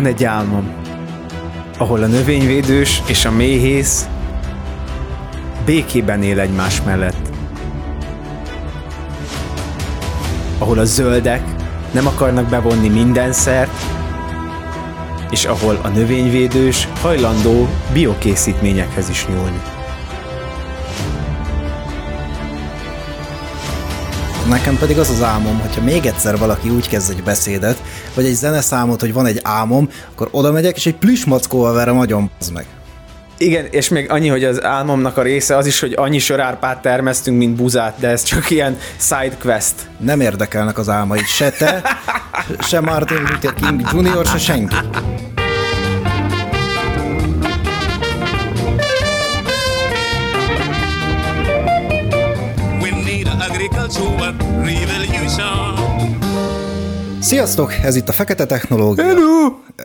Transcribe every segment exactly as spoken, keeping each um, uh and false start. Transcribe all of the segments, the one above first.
Van egy álmom, ahol a növényvédős és a méhész békében él egymás mellett. Ahol a zöldek nem akarnak bevonni minden szert, és ahol a növényvédős hajlandó biokészítményekhez is nyúlni. Nekem pedig az az álmom, hogyha még egyszer valaki úgy kezd egy beszédet, vagy egy zeneszámot, hogy van egy álmom, akkor oda megyek, és egy plüsmackóval verem agyon, az meg. Igen, és még annyi, hogy az álmomnak a része az is, hogy annyi sörárpát termesztünk, mint buzát, de ez csak ilyen side quest. Nem érdekelnek az álmaid, se te, se Martin Luther King junior, se senki. Sziasztok, ez itt a Fekete Technológia. Hello!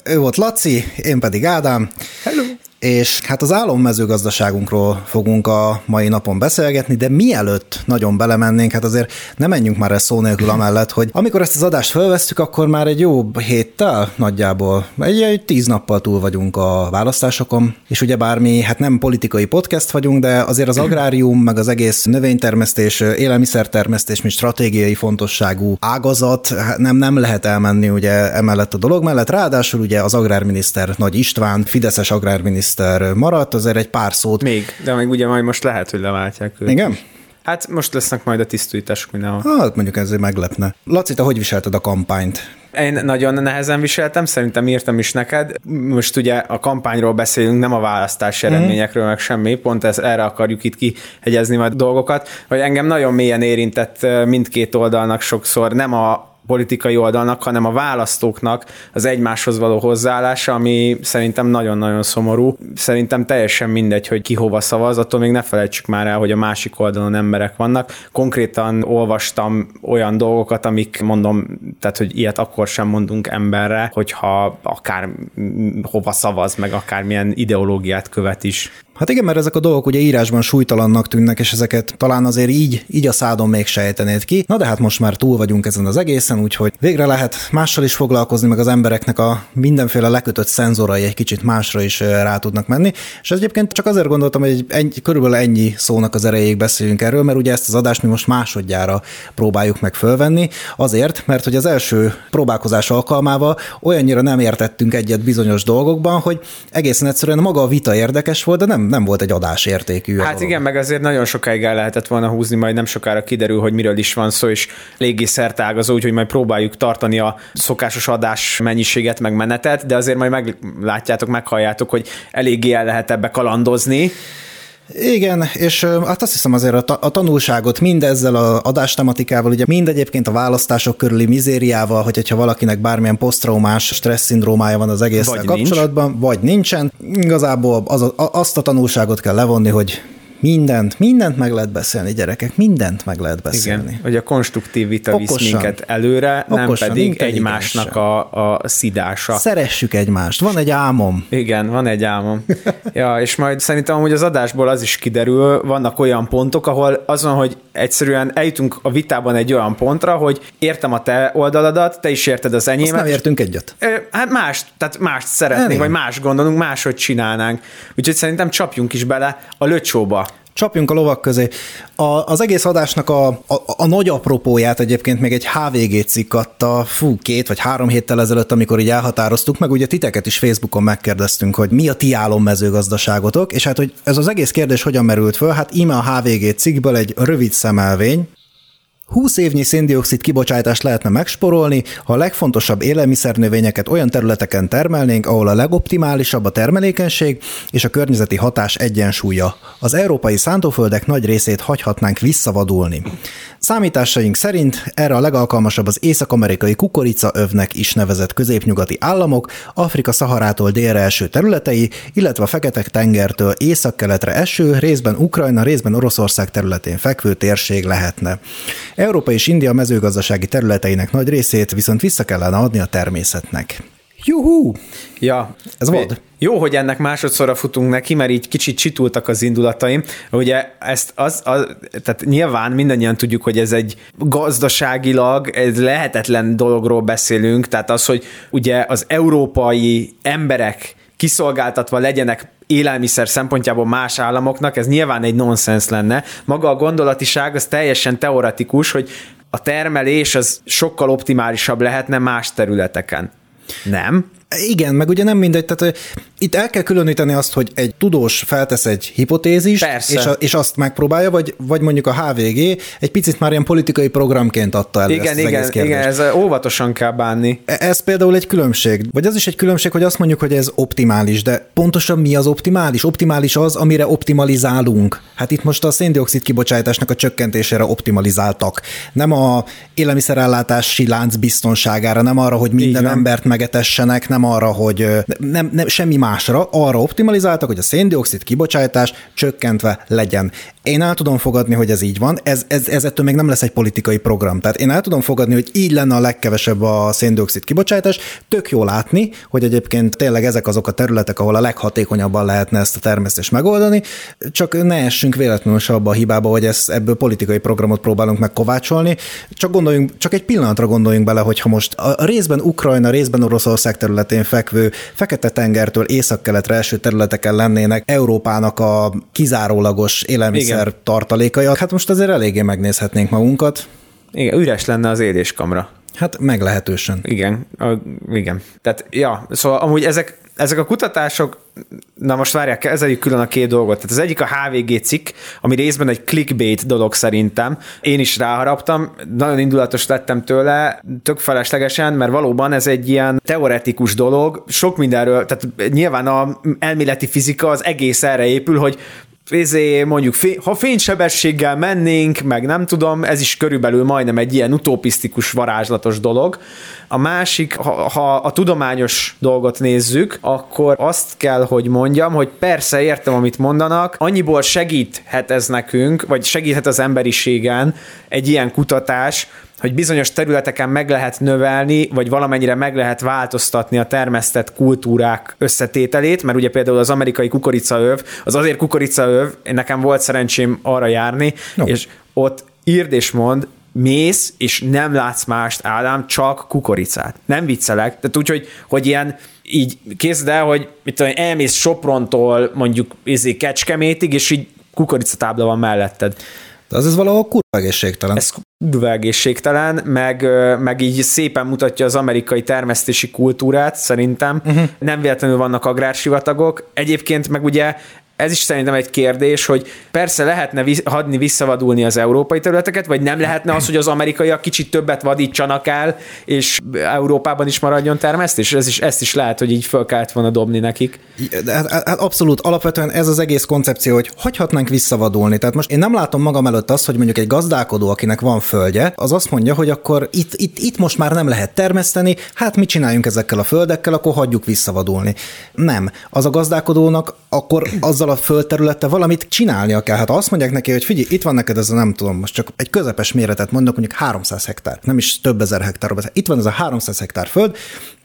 Ő volt Laci, én pedig Ádám. Hello! És hát az álommezőgazdaságunkról fogunk a mai napon beszélgetni, de mielőtt nagyon belemennénk, hát azért ne menjünk már el szó nélkül amellett, hogy amikor ezt az adást felvesztük, akkor már egy jó héttel nagyjából, egy, egy tíz nappal túl vagyunk a választásokon, és ugye bármi, hát nem politikai podcast vagyunk, de azért az agrárium, meg az egész növénytermesztés, élelmiszertermesztés, mint stratégiai fontosságú ágazat, nem, nem lehet elmenni ugye emellett a dolog mellett, ráadásul ugye az agrárminiszter Nagy István, fideszes agrárminiszter maradt, azért egy pár szót. Még, de még ugye majd most lehet, hogy leváltják őt. Igen? Hát most lesznek majd a tisztítások mindenhol. Hát mondjuk ezért meglepne. Laci, te hogy viselted a kampányt? Én nagyon nehezen viseltem, szerintem írtam is neked. Most ugye a kampányról beszélünk, nem a választási eredményekről, meg semmi, pont ez, erre akarjuk itt kihegyezni majd dolgokat, hogy engem nagyon mélyen érintett mindkét oldalnak sokszor, nem a politikai oldalnak, hanem a választóknak az egymáshoz való hozzáállása, ami szerintem nagyon-nagyon szomorú. Szerintem teljesen mindegy, hogy ki hova szavaz, attól még ne felejtsük már el, hogy a másik oldalon emberek vannak. Konkrétan olvastam olyan dolgokat, amik mondom, tehát, hogy ilyet akkor sem mondunk emberre, hogyha akár hova szavaz, meg akármilyen ideológiát követ is. Hát igen, mert ezek a dolgok ugye írásban súlytalannak tűnnek, és ezeket talán azért így, így a szádon még sejtenéd ki. Na de hát most már túl vagyunk ezen az egészen, úgyhogy végre lehet mással is foglalkozni, meg az embereknek a mindenféle lekötött szenzorai egy kicsit másra is rá tudnak menni. És egyébként csak azért gondoltam, hogy ennyi, körülbelül ennyi szónak az erejéig beszéljünk erről, mert ugye ezt az adást mi most másodjára próbáljuk meg fölvenni, azért, mert hogy az első próbálkozás alkalmával olyannyira nem értettünk egyet bizonyos dolgokban, hogy egészen egyszerűen maga a vita érdekes volt, de nem nem volt egy adásértékű. Hát igen, meg azért nagyon sokáig el lehetett volna húzni, majd nem sokára kiderül, hogy miről is van szó, és légiszertágazó, úgyhogy majd próbáljuk tartani a szokásos adás mennyiséget, meg menetet, de azért majd meglátjátok, meghalljátok, hogy eléggé el lehet ebbe kalandozni. Igen, és hát azt hiszem azért a, ta- a tanulságot mind ezzel az adástematikával, ugye mind egyébként a választások körüli mizériával, hogy, hogyha valakinek bármilyen posztraumás stressz szindrómája van az egésszel vagy kapcsolatban, nincs. vagy nincsen, igazából az a, azt a tanulságot kell levonni, hogy mindent, mindent meg lehet beszélni, gyerekek, mindent meg lehet beszélni. Igen, hogy a konstruktív vita okosan, visz minket előre, nem okosan, pedig egymásnak a, a szidása. Szeressük egymást, van egy álmom. Igen, van egy álmom. Ja, és majd szerintem amúgy az adásból az is kiderül, vannak olyan pontok, ahol azon, hogy egyszerűen eljutunk a vitában egy olyan pontra, hogy értem a te oldaladat, te is érted az enyémet. Azt nem értünk egyet. Hát más, tehát mást szeretnénk, nem vagy más gondolunk, máshogy csinálnánk. Úgyhogy szerintem csapjunk is bele a löcsóba. Csapjunk a lovak közé. A, az egész adásnak a, a, a nagy apropóját egyébként még egy há vé gé cikk adta, fú, két vagy három héttel ezelőtt, amikor így elhatároztuk, meg ugye titeket is Facebookon megkérdeztünk, hogy mi a ti álommezőgazdaságotok, és hát hogy ez az egész kérdés hogyan merült föl, hát íme a há vé gé cikkből egy rövid szemelvény. húsz évnyi széndioxid kibocsátást lehetne megsporolni, ha a legfontosabb élelmiszernövényeket olyan területeken termelnénk, ahol a legoptimálisabb a termelékenység és a környezeti hatás egyensúlya. Az európai szántóföldek nagy részét hagyhatnánk visszavadulni. Számításaink szerint erre a legalkalmasabb az észak-amerikai kukoricaövnek is nevezett középnyugati államok, Afrika Szaharától délre eső területei, illetve a Fekete-tengertől északkeletre eső, részben Ukrajna, részben Oroszország területén fekvő térség lehetne. Európa és India mezőgazdasági területeinek nagy részét viszont vissza kellene adni a természetnek. Juhú! Ja, ez volt. Jó, hogy ennek másodszorra futunk neki, mert így kicsit csitultak az indulataim. Ugye ezt az, az, tehát nyilván mindannyian tudjuk, hogy ez egy gazdaságilag ez lehetetlen dologról beszélünk, tehát az, hogy ugye az európai emberek kiszolgáltatva legyenek élelmiszer szempontjából más államoknak, ez nyilván egy nonsens lenne. Maga a gondolatiság az teljesen teoretikus, hogy a termelés az sokkal optimálisabb lehetne más területeken. Nem? Igen, meg ugye nem mindegy, tehát itt el kell különíteni azt, hogy egy tudós feltesz egy hipotézist, és, a, és azt megpróbálja, vagy, vagy mondjuk a há vé gé egy picit már ilyen politikai programként adta elő igen, ezt az igen, egész kérdést. Igen, ez óvatosan kell bánni. Ez például egy különbség, vagy az is egy különbség, hogy azt mondjuk, hogy ez optimális, de pontosan mi az optimális? Optimális az, amire optimalizálunk. Hát itt most a széndioxid kibocsátásnak a csökkentésére optimalizáltak. Nem a élelmiszerellátási lánc biztonságára, nem arra, hogy minden igen. embert megetessenek, nem arra, hogy nem, nem, semmi másra, arra optimalizáltak, hogy a széndioxid kibocsátás csökkentve legyen. Én el tudom fogadni, hogy ez így van, ez, ez, ez ettől még nem lesz egy politikai program. Tehát én el tudom fogadni, hogy így lenne a legkevesebb a széndioxid kibocsátás, tök jó látni, hogy egyébként tényleg ezek azok a területek, ahol a leghatékonyabban lehetne ezt a termesztést megoldani, csak ne essünk véletlenül se abba a hibába, hogy ezt, ebből politikai programot próbálunk megkovácsolni. Csak gondoljunk, csak egy pillanatra gondoljunk bele, hogyha most a részben Ukrajna, részben Oroszország területén fekvő Fekete-tengertől északkeletre eső területeken lennének Európának a kizárólagos élelmiszer igen. tartalékai. Hát most azért eléggé megnézhetnénk magunkat. Igen, üres lenne az éléskamra. Hát meglehetősen. Igen, a, igen. Tehát, ja, szóval amúgy ezek, ezek a kutatások, na most várják, kezeljük külön a két dolgot. Tehát az egyik a há vé gé cikk, ami részben egy clickbait dolog szerintem. Én is ráharaptam, nagyon indulatos lettem tőle, tök feleslegesen, mert valóban ez egy ilyen teoretikus dolog, sok mindenről, tehát nyilván a elméleti fizika az egész erre épül, hogy Ezé, mondjuk, ha fénysebességgel mennénk, meg nem tudom, ez is körülbelül majdnem egy ilyen utopisztikus, varázslatos dolog. A másik, ha, ha a tudományos dolgot nézzük, akkor azt kell, hogy mondjam, hogy persze értem, amit mondanak, annyiból segíthet ez nekünk, vagy segíthet az emberiségen egy ilyen kutatás, hogy bizonyos területeken meg lehet növelni, vagy valamennyire meg lehet változtatni a termesztett kultúrák összetételét, mert ugye például az amerikai kukoricaöv, az azért kukoricaöv, nekem volt szerencsém arra járni, no. és ott írd és mond, mész, és nem látsz mást, Ádám, csak kukoricát. Nem viccelek. Tehát úgy, hogy, hogy ilyen így képzeld el, hogy mit tudom, elmész Soprontól mondjuk izé Kecskemétig, és így kukoricatábla van melletted. De az ez valahol kurva egészségtelen. Ez kurva egészségtelen, meg, meg így szépen mutatja az amerikai termesztési kultúrát, szerintem. Uh-huh. Nem véletlenül vannak agrársivatagok. Egyébként meg ugye ez is szerintem egy kérdés, hogy persze lehetne hadni visszavadulni az európai területeket, vagy nem lehetne az, hogy az amerikaiak kicsit többet vadítsanak el, és Európában is maradjon termesztés? Ez is, ezt is lehet, hogy így föl kellett volna dobni nekik. Hát, hát abszolút, alapvetően ez az egész koncepció, hogy hagyhatnánk visszavadulni. Tehát most én nem látom magam előtt azt, hogy mondjuk egy gazdálkodó, akinek van földje, az azt mondja, hogy akkor itt, itt, itt most már nem lehet termeszteni, hát mit csináljunk ezekkel a földekkel, akkor hagyjuk visszavadulni. Nem. Az a gazdálkodónak akkor az a földterülete valamit csinálnia kell. Hát azt mondják neki, hogy figyelj, itt van neked ez a nem tudom, most csak egy közepes méretet mondok, mondjuk háromszáz hektár, nem is több ezer hektár, itt van ez a háromszáz hektár föld,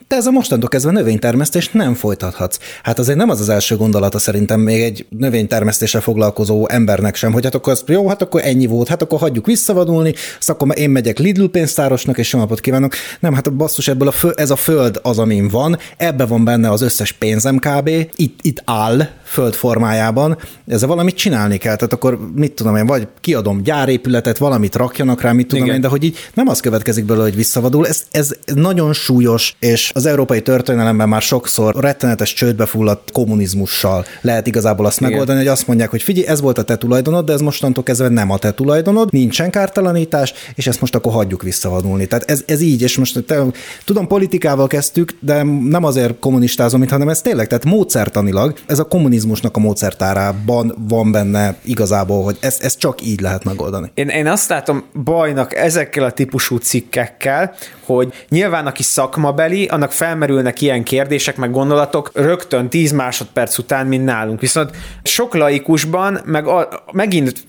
de ez a mostantól kezdve növénytermesztést nem folytathatsz. Hát azért nem az az első gondolata szerintem még egy növénytermesztéssel foglalkozó embernek sem, hogy hát akkor az, jó, hát akkor ennyi volt, hát akkor hagyjuk visszavadulni, szóval akkor én megyek Lidl pénztárosnak, és jó napot kívánok. Nem, hát basszus, ebből a föl, ez a föld az, amin van, ebbe van benne az összes pénzem kb. Itt, itt áll földformájában, ezzel valamit csinálni kell, tehát akkor mit tudom én, vagy kiadom gyárépületet, valamit rakjanak rá, mit tudom igen. én, de hogy így nem az következik belőle, hogy visszavadul, ez, ez nagyon súlyos, és az európai történelemben már sokszor rettenetes csődbe fulladt kommunizmussal lehet igazából azt igen. megoldani, hogy azt mondják, hogy figyelj, ez volt a te tulajdonod, de ez mostantól kezdve nem a te tulajdonod, nincsen kártalanítás, és ezt most akkor hagyjuk visszavadulni. Tehát ez, ez így, és most te, tudom, politikával kezdtük, de nem azért kommunistázom, hanem ez tényleg, tehát módszertanilag ez a kommunizmusnak a módszertárában van benne igazából, hogy ez, ez csak így lehet megoldani. Én, én azt látom bajnak ezekkel a típusú cikkekkel, hogy nyilván aki szakmabeli, annak gyakorlatilag felmerülnek ilyen kérdések, meg gondolatok rögtön tíz másodperc után, mint nálunk. Viszont sok laikusban, meg a, megint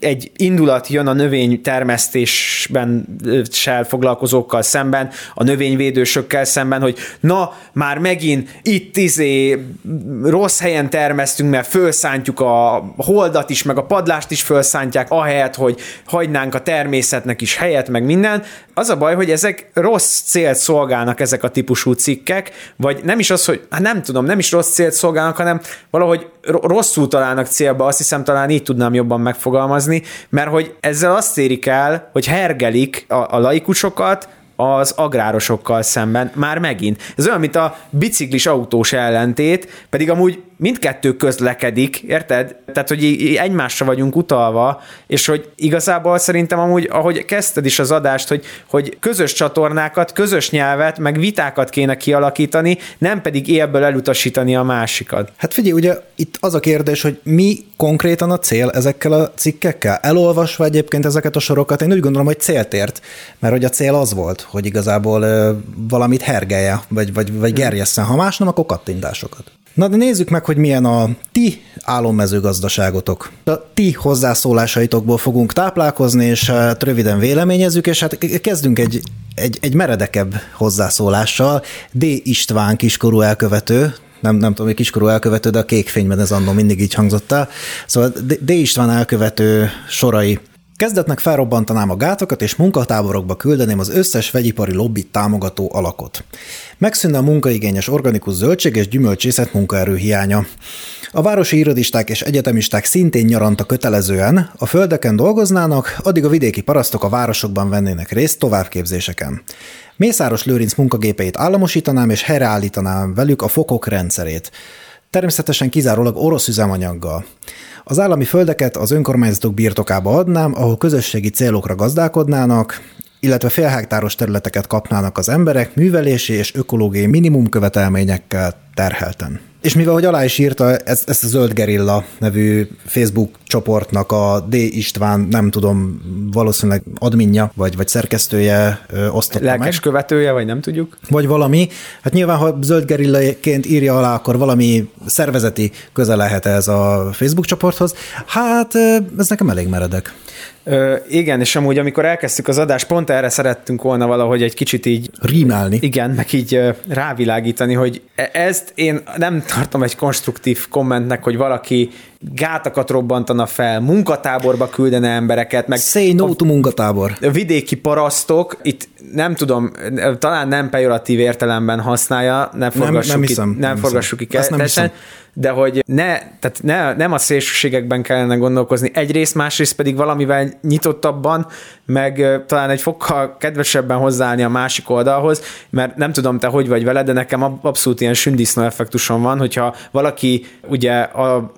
egy indulat jön a növénytermesztésben sel foglalkozókkal szemben, a növényvédősökkel szemben, hogy na, már megint itt izé rossz helyen termesztünk, mert fölszántjuk a holdat is, meg a padlást is fölszántják, ahelyett, hogy hagynánk a természetnek is helyet, meg minden. Az a baj, hogy ezek rossz célt szolgálnak, ezek a típusú cikkek, vagy nem is az, hogy hát nem tudom, nem is rossz célt szolgálnak, hanem valahogy rosszul találnak célba, azt hiszem talán így tudnám jobban megfogalmazni, mert hogy ezzel azt érik el, hogy hergelik a, a laikusokat az agrárosokkal szemben, már megint. Ez olyan, mint a biciklis autós ellentét, pedig amúgy mindkettő közlekedik, érted? Tehát, hogy egymásra vagyunk utalva, és hogy igazából szerintem amúgy, ahogy kezdted is az adást, hogy, hogy közös csatornákat, közös nyelvet, meg vitákat kéne kialakítani, nem pedig élből elutasítani a másikat. Hát figyelj, ugye itt az a kérdés, hogy mi konkrétan a cél ezekkel a cikkekkel? Elolvasva egyébként ezeket a sorokat, én úgy gondolom, hogy célt ért, mert hogy a cél az volt, hogy igazából ö, valamit hergelje, vagy, vagy, vagy gerjesszen, ha más nem, akkor kattintásokat. Na, de nézzük meg, hogy milyen a ti álommezőgazdaságotok. A ti hozzászólásaitokból fogunk táplálkozni, és hát röviden véleményezzük, és hát kezdünk egy, egy, egy meredekebb hozzászólással. D. István kiskorú elkövető, nem, nem tudom, hogy kiskorú elkövető, de a kék fényben ez annó mindig így hangzott el. Szóval D. István elkövető sorai. Kezdetnek felrobbantanám a gátokat, és munkatáborokba küldeném az összes vegyipari lobbit támogató alakot. Megszűnne a munkaigényes organikus zöldség és gyümölcsészet munkaerő hiánya. A városi irodisták és egyetemisták szintén nyaranta kötelezően, a földeken dolgoznának, addig a vidéki parasztok a városokban vennének részt továbbképzéseken. Mészáros Lőrinc munkagépeit államosítanám, és helyreállítanám velük a fokok rendszerét. Természetesen kizárólag orosz üzemanyaggal. Az állami földeket az önkormányzatok birtokába adnám, ahol közösségi célokra gazdálkodnának, illetve félhektáros területeket kapnának az emberek művelési és ökológiai minimumkövetelményekkel terhelten. És mivel, hogy alá is írta, ezt, ezt a Zöld Gerilla nevű Facebook csoportnak a D. István, nem tudom, valószínűleg adminja, vagy, vagy szerkesztője ö, osztotta Lelkes meg. Lelkes követője, vagy nem tudjuk. Vagy valami. Hát nyilván, ha Zöld Gerillaként írja alá, akkor valami szervezeti köze lehet ez a Facebook csoporthoz. Hát ez nekem elég meredek. Ö, igen, és amúgy, amikor elkezdtük az adást, pont erre szerettünk volna valahogy egy kicsit így... Rímálni. Igen, meg így rávilágítani, hogy ezt én nem tartom egy konstruktív kommentnek, hogy valaki gátakat robbantana fel, munkatáborba küldene embereket, meg... Say no to munkatábor. Vidéki parasztok, itt nem tudom, talán nem pejoratív értelemben használja, nem forgassuk nem, nem hiszem, ki, nem nem forgassuk ki keresztesen, de hogy ne, tehát ne, nem a szélsőségekben kellene gondolkozni egyrészt, másrészt pedig valamivel nyitottabban, meg talán egy fokkal kedvesebben hozzáállni a másik oldalhoz, mert nem tudom, te hogy vagy vele, de nekem abszolút ilyen sündisznó effektusom van, hogyha valaki ugye a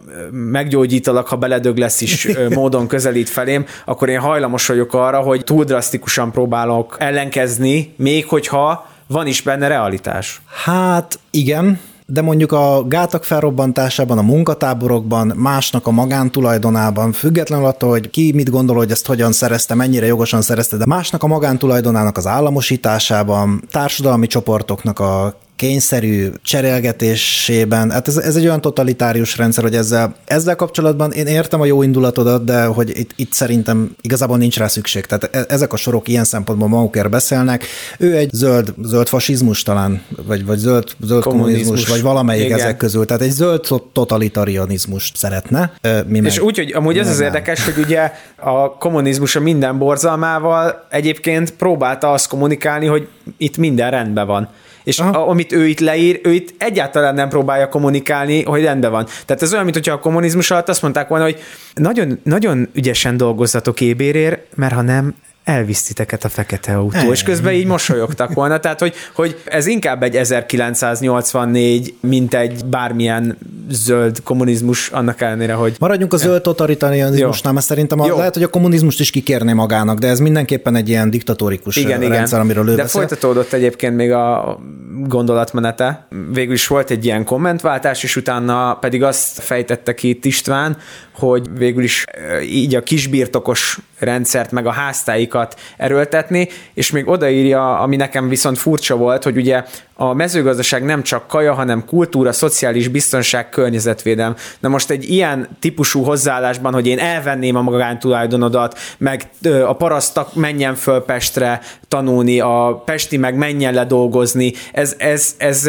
meggyógyítalak, ha beledög lesz is módon közelít felém, akkor én hajlamos vagyok arra, hogy túl drasztikusan próbálok ellenkezni, még hogyha van is benne realitás. Hát igen, de mondjuk a gátak felrobbantásában, a munkatáborokban, másnak a magántulajdonában, függetlenül attól, hogy ki mit gondol, hogy ezt hogyan szerezte, mennyire jogosan szerezte, de másnak a magántulajdonának az államosításában, társadalmi csoportoknak a kényszerű cserélgetésében, hát ez, ez egy olyan totalitárius rendszer, hogy ezzel, ezzel kapcsolatban én értem a jó indulatodat, de hogy itt, itt szerintem igazából nincs rá szükség. Tehát ezek a sorok ilyen szempontból magukért beszélnek. Ő egy zöld, zöld fasizmus talán, vagy, vagy zöld, zöld kommunizmus, kommunizmus, vagy valamelyik igen. Ezek közül. Tehát egy zöld totalitarianizmust szeretne. Mi És úgy, hogy amúgy ez az, az érdekes, hogy ugye a kommunizmus a minden borzalmával egyébként próbálta azt kommunikálni, hogy itt minden rendben van. És aha. Amit ő itt leír, ő itt egyáltalán nem próbálja kommunikálni, hogy rendben van. Tehát ez olyan, mint hogyha a kommunizmus alatt azt mondták volna, hogy nagyon, nagyon ügyesen dolgozzatok ébérért, mert ha nem, elvisz titeket a fekete autó, és közben így mosolyogtak volna, tehát hogy, hogy ez inkább egy ezerkilencszáznyolcvannégy, mint egy bármilyen zöld kommunizmus, annak ellenére, hogy... Maradjunk a zöld totalitarianizmusnál, mert szerintem a, lehet, hogy a kommunizmust is kikérné magának, de ez mindenképpen egy ilyen diktatórikus igen, rendszer, igen. Amiről ő de beszél. Folytatódott egyébként még a gondolatmenete. Végül is volt egy ilyen kommentváltás, és utána pedig azt fejtette ki itt István, hogy végül is így a kisbirtokos rendszert, meg a háztáikat erőltetni, és még odaírja, ami nekem viszont furcsa volt, hogy ugye a mezőgazdaság nem csak kaja, hanem kultúra, szociális biztonság, környezetvédelem. Na most egy ilyen típusú hozzáállásban, hogy én elvenném a magántulajdonodat, meg a parasztak menjen föl Pestre tanulni, a pesti meg menjen le dolgozni, ez, ez, ez,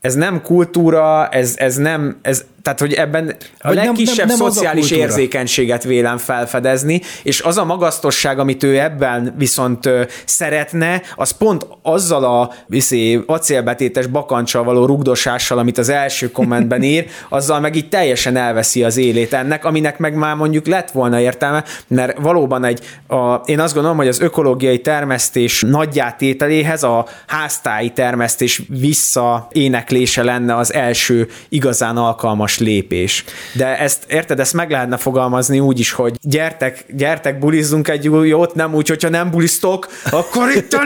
ez nem kultúra, ez, ez nem... Ez, tehát, hogy ebben a hogy legkisebb nem, nem, nem szociális érzékenységet vélem felfedezni, és az a magasztosság, amit ő ebben viszont szeretne, az pont azzal a viszi, acélbetétes bakancsal való rugdosással, amit az első kommentben ír, azzal meg így teljesen elveszi az élét ennek, aminek meg már mondjuk lett volna értelme, mert valóban egy, a, én azt gondolom, hogy az ökológiai termesztés nagyjátételéhez a háztáji termesztés visszaéneklése lenne az első igazán alkalmas lépés. De ezt, érted, ezt meg lehetne fogalmazni úgy is, hogy gyertek, gyertek, bulizzunk egy jót, nem úgy, hogyha nem bulisztok, akkor itten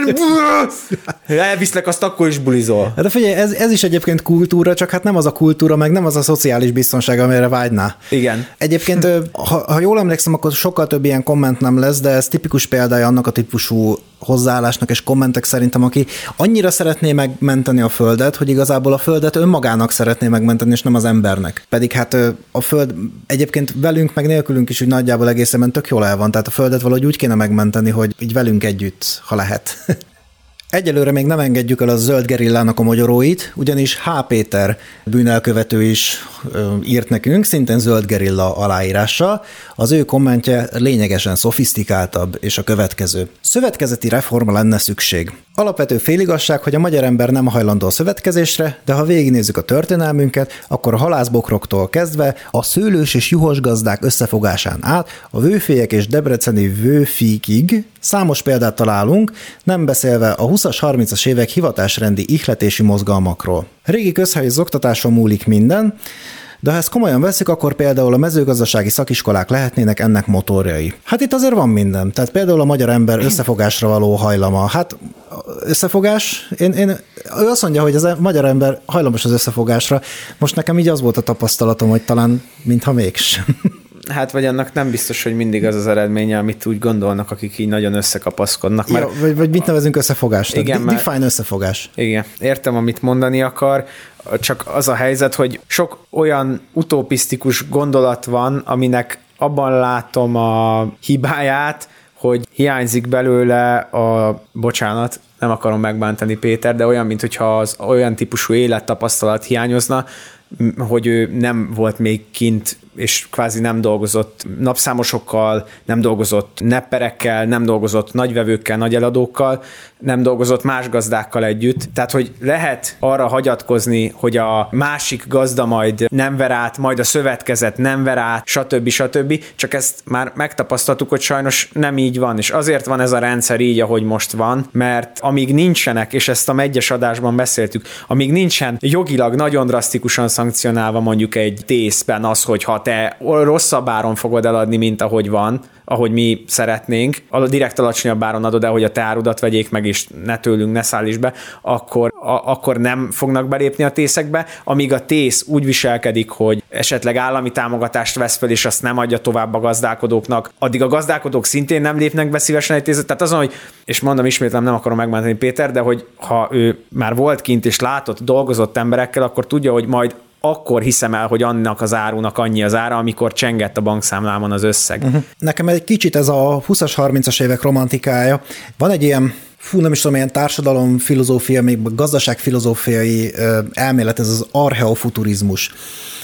elviszlek, azt akkor is bulizol. De figyelj, ez, ez is egyébként kultúra, csak hát nem az a kultúra, meg nem az a szociális biztonság, amire vágyná. Igen. Egyébként, ha, ha jól emlékszem, akkor sokkal több ilyen komment nem lesz, de ez tipikus példája annak a típusú hozzáállásnak és kommentek szerintem, aki annyira szeretné megmenteni a földet, hogy igazából a földet önmagának szeretné megmenteni, és nem az embernek. Pedig hát a föld egyébként velünk, meg nélkülünk is úgy nagyjából egészen tök jól el van, tehát a földet valahogy úgy kéne megmenteni, hogy így velünk együtt, ha lehet. Egyelőre még nem engedjük el a Zöld Gerillának a magyaróit, ugyanis H. Péter bűnelkövető is írt nekünk, szintén Zöld Gerilla aláírással. Az ő kommentje lényegesen szofisztikáltabb, és a következő. Szövetkezeti reforma lenne szükség. Alapvető féligazság, hogy a magyar ember nem hajlandó a szövetkezésre, de ha végignézzük a történelmünket, akkor a halászbokroktól kezdve a szőlős és juhos gazdák összefogásán át, a vőfélyek és debreceni vőfíkig számos példát találunk, nem beszélve a huszas, harmincas évek hivatásrendi ihletési mozgalmakról. Régi közhelyi oktatáson múlik minden, de ha ezt komolyan veszik, akkor például a mezőgazdasági szakiskolák lehetnének ennek motorjai. Hát itt azért van minden. Tehát például a magyar ember összefogásra való hajlama. Hát összefogás? Én, én, ő azt mondja, hogy az magyar ember hajlamos az összefogásra. Most nekem így az volt a tapasztalatom, hogy talán mintha mégsem. Hát vagy annak nem biztos, hogy mindig az az eredménye, amit úgy gondolnak, akik így nagyon összekapaszkodnak. Mert... Ja, vagy, vagy mit nevezünk összefogásnak? Igen, D- define összefogás. Igen, értem, amit mondani akar, csak az a helyzet, hogy sok olyan utopisztikus gondolat van, aminek abban látom a hibáját, hogy hiányzik belőle a, bocsánat, nem akarom megbántani Péter, de olyan, mintha az olyan típusú élettapasztalat hiányozna, hogy ő nem volt még kint, és kvázi nem dolgozott napszámosokkal, nem dolgozott nepperekkel, nem dolgozott nagyvevőkkel, nagyeladókkal, nem dolgozott más gazdákkal együtt. Tehát, hogy lehet arra hagyatkozni, hogy a másik gazda majd nem ver át, majd a szövetkezet nem ver át, stb. stb. Csak ezt már megtapasztaltuk, hogy sajnos nem így van, és azért van ez a rendszer így, ahogy most van, mert amíg nincsenek, és ezt a egyes adásban beszéltük, amíg nincsen jogilag nagyon drasztikusan szankcionálva mondjuk egy tészben az, hogy ha te rosszabb áron fogod eladni, mint ahogy van, ahogy mi szeretnénk, a direkt alacsonyabb áron adod el, hogy a te árudat vegyék meg, és ne tőlünk, ne szállíts be, akkor, a, akkor nem fognak belépni a tészekbe, amíg a tész úgy viselkedik, hogy esetleg állami támogatást vesz fel, és azt nem adja tovább a gazdálkodóknak, addig a gazdálkodók szintén nem lépnek be szívesen egy tészet. Tehát azon, hogy, és mondom ismétlem, nem akarom megmenteni Péter, de hogy ha ő már volt kint, és látott, dolgozott emberekkel, akkor tudja, hogy majd akkor hiszem el, hogy annak az árunak annyi az ára, amikor csengett a bankszámlámon az összeg. Uh-huh. Nekem egy kicsit ez a huszas, harmincas évek romantikája. Van egy ilyen, fú, nem is tudom, ilyen társadalomfilozófia, még gazdaságfilozófiai elmélet, ez az archeofuturizmus,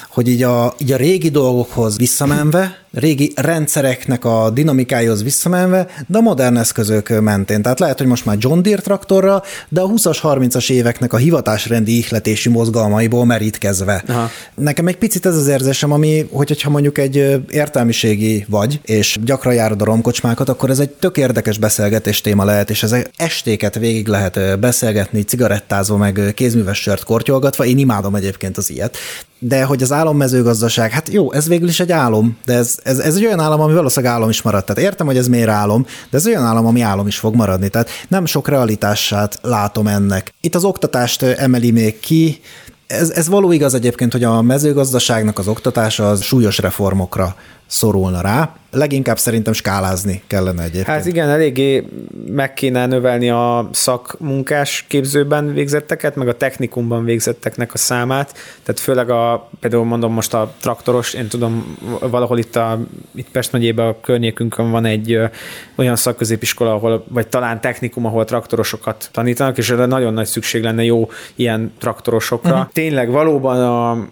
hogy így a, így a régi dolgokhoz visszamenve, régi rendszereknek a dinamikájához visszamenve, de a modern eszközök mentén. Tehát lehet, hogy most már John Deere traktorra, de a huszas, harmincas éveknek a hivatásrendi ihletési mozgalmaiból merítkezve. Aha. Nekem egy picit ez az érzésem, ami, hogyha mondjuk egy értelmiségi vagy, és gyakran járod a romkocsmákat, akkor ez egy tök érdekes beszélgetés téma lehet, és ezek estéket végig lehet beszélgetni, cigarettázva, meg kézműves sört kortyolgatva. Én imádom egyébként az ilyet. De hogy az álommezőgazdaság, hát jó, ez végül is egy álom, de ez, ez, ez egy olyan álom, ami valószínűleg álom is maradt. Tehát értem, hogy ez miért álom, de ez olyan álom, ami álom is fog maradni. Tehát nem sok realitását látom ennek. Itt az oktatást emeli még ki. Ez, ez való igaz egyébként, hogy a mezőgazdaságnak az oktatása az súlyos reformokra szorulna rá. Leginkább szerintem skálázni kellene egyébként. Hát igen, eléggé meg kéne növelni a szakmunkás képzőben végzetteket, meg a technikumban végzetteknek a számát. Tehát főleg a, például mondom most a traktoros, én tudom, valahol itt, a, itt Pest megyében a környékünkön van egy olyan szakközépiskola, ahol, vagy talán technikum, ahol traktorosokat tanítanak, és erre nagyon nagy szükség lenne jó ilyen traktorosokra. Uh-huh. Tényleg valóban a,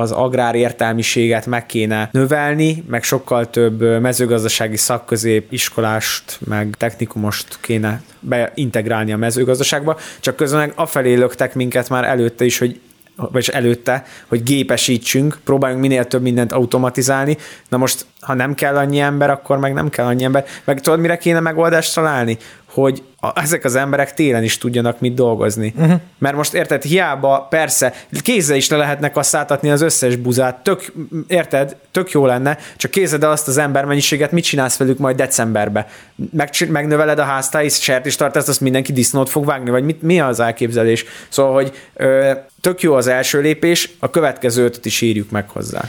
az agrár értelmiséget meg kéne növelni, meg sokkal több mezőgazdasági szakközépiskolást, meg technikumost kéne beintegrálni a mezőgazdaságba, csak közben afelé löktek minket már előtte is, hogy vagyis előtte, hogy gépesítsünk, próbáljunk minél több mindent automatizálni. Na most, ha nem kell annyi ember, akkor meg nem kell annyi ember. Meg tudod, mire kéne megoldást találni? Hogy a, ezek az emberek télen is tudjanak mit dolgozni. Uh-huh. Mert most érted, hiába persze, kézzel is le lehetne kasszáltatni az összes buzát, tök, érted, tök jó lenne, csak kézzel azt az embermennyiséget mit csinálsz velük majd decemberbe? Meg, megnöveled a háztájt, sertéstartást, azt mindenki disznót fog vágni, vagy mit, mi az elképzelés? Szóval, hogy ö, tök jó az első lépés, a következő ötöt is írjuk meg hozzá.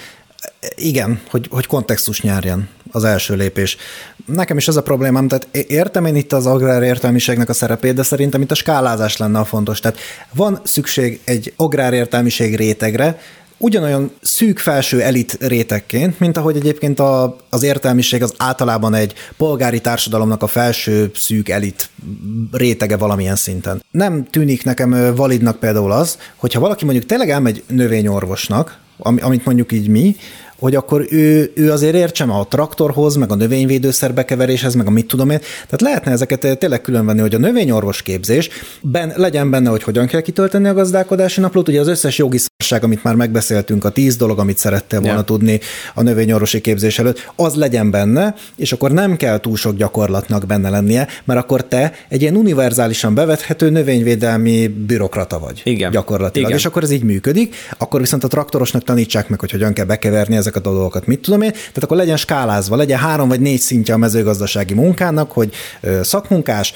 Igen, hogy, hogy kontextus nyerjen az első lépés. Nekem is ez a problémám, tehát értem én itt az agrárértelmiségnek a szerepét, de szerintem itt a skálázás lenne a fontos. Tehát van szükség egy agrárértelmiség rétegre, ugyanolyan szűk felső elit rétegként, mint ahogy egyébként a, az értelmiség az általában egy polgári társadalomnak a felső szűk elit rétege valamilyen szinten. Nem tűnik nekem validnak például az, hogyha valaki mondjuk tényleg elmegy növényorvosnak, amit mondjuk így mi, hogy akkor ő, ő azért értsen a traktorhoz, meg a növényvédőszer bekeveréshez, meg a mit tudom én. Tehát lehetne ezeket tényleg különvenni, hogy a növényorvos képzés ben, legyen benne, hogy hogyan kell kitölteni a gazdálkodási naplót. Ugye az összes jogi szarság, amit már megbeszéltünk, a tíz dolog, amit szerettél volna ja. tudni a növényorvosi képzés előtt, az legyen benne, és akkor nem kell túl sok gyakorlatnak benne lennie, mert akkor te egy ilyen univerzálisan bevethető növényvédelmi bürokrata vagy. Igen. Gyakorlatilag. Igen. És akkor ez így működik, akkor viszont a traktorosnak tanítsák meg, hogy hogyan kell bekeverni ezeket a dolgokat, mit tudom én, tehát akkor legyen skálázva, legyen három vagy négy szintje a mezőgazdasági munkának, hogy szakmunkás,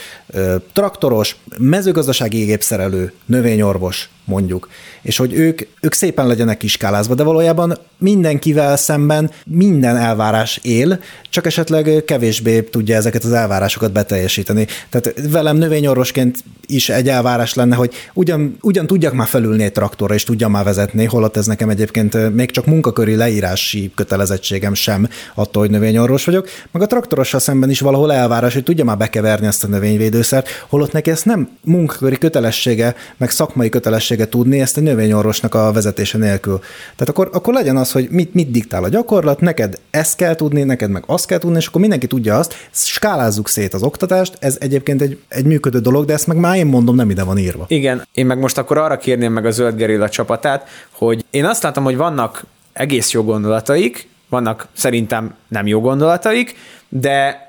traktoros, mezőgazdasági gépszerelő, növényorvos mondjuk, és hogy ők, ők szépen legyenek kiskálázva, de valójában mindenkivel szemben minden elvárás él, csak esetleg kevésbé tudja ezeket az elvárásokat beteljesíteni. Tehát velem növényorvosként is egy elvárás lenne, hogy ugyan, ugyan tudjak már felülni egy traktorra, és tudjam már vezetni, holott ez nekem egyébként még csak munkaköri leírási kötelezettségem sem attól, hogy növényorvos vagyok, meg a traktorossal szemben is valahol elvárás, hogy tudja már bekeverni ezt a növényvédőszert, holott neki ezt nem munkaköri kötelessége, meg szakmai kötelessége tudni ezt a növényorvosnak a vezetése nélkül. Tehát akkor, akkor legyen az, hogy mit, mit diktál a gyakorlat, neked ezt kell tudni, neked meg azt kell tudni, és akkor mindenki tudja azt, skálázzuk szét az oktatást, ez egyébként egy, egy működő dolog, de ezt meg már én mondom, nem ide van írva. Igen, én meg most akkor arra kérném meg a Zöld Gerilla csapatát, hogy én azt látom, hogy vannak egész jó gondolataik, vannak szerintem nem jó gondolataik, de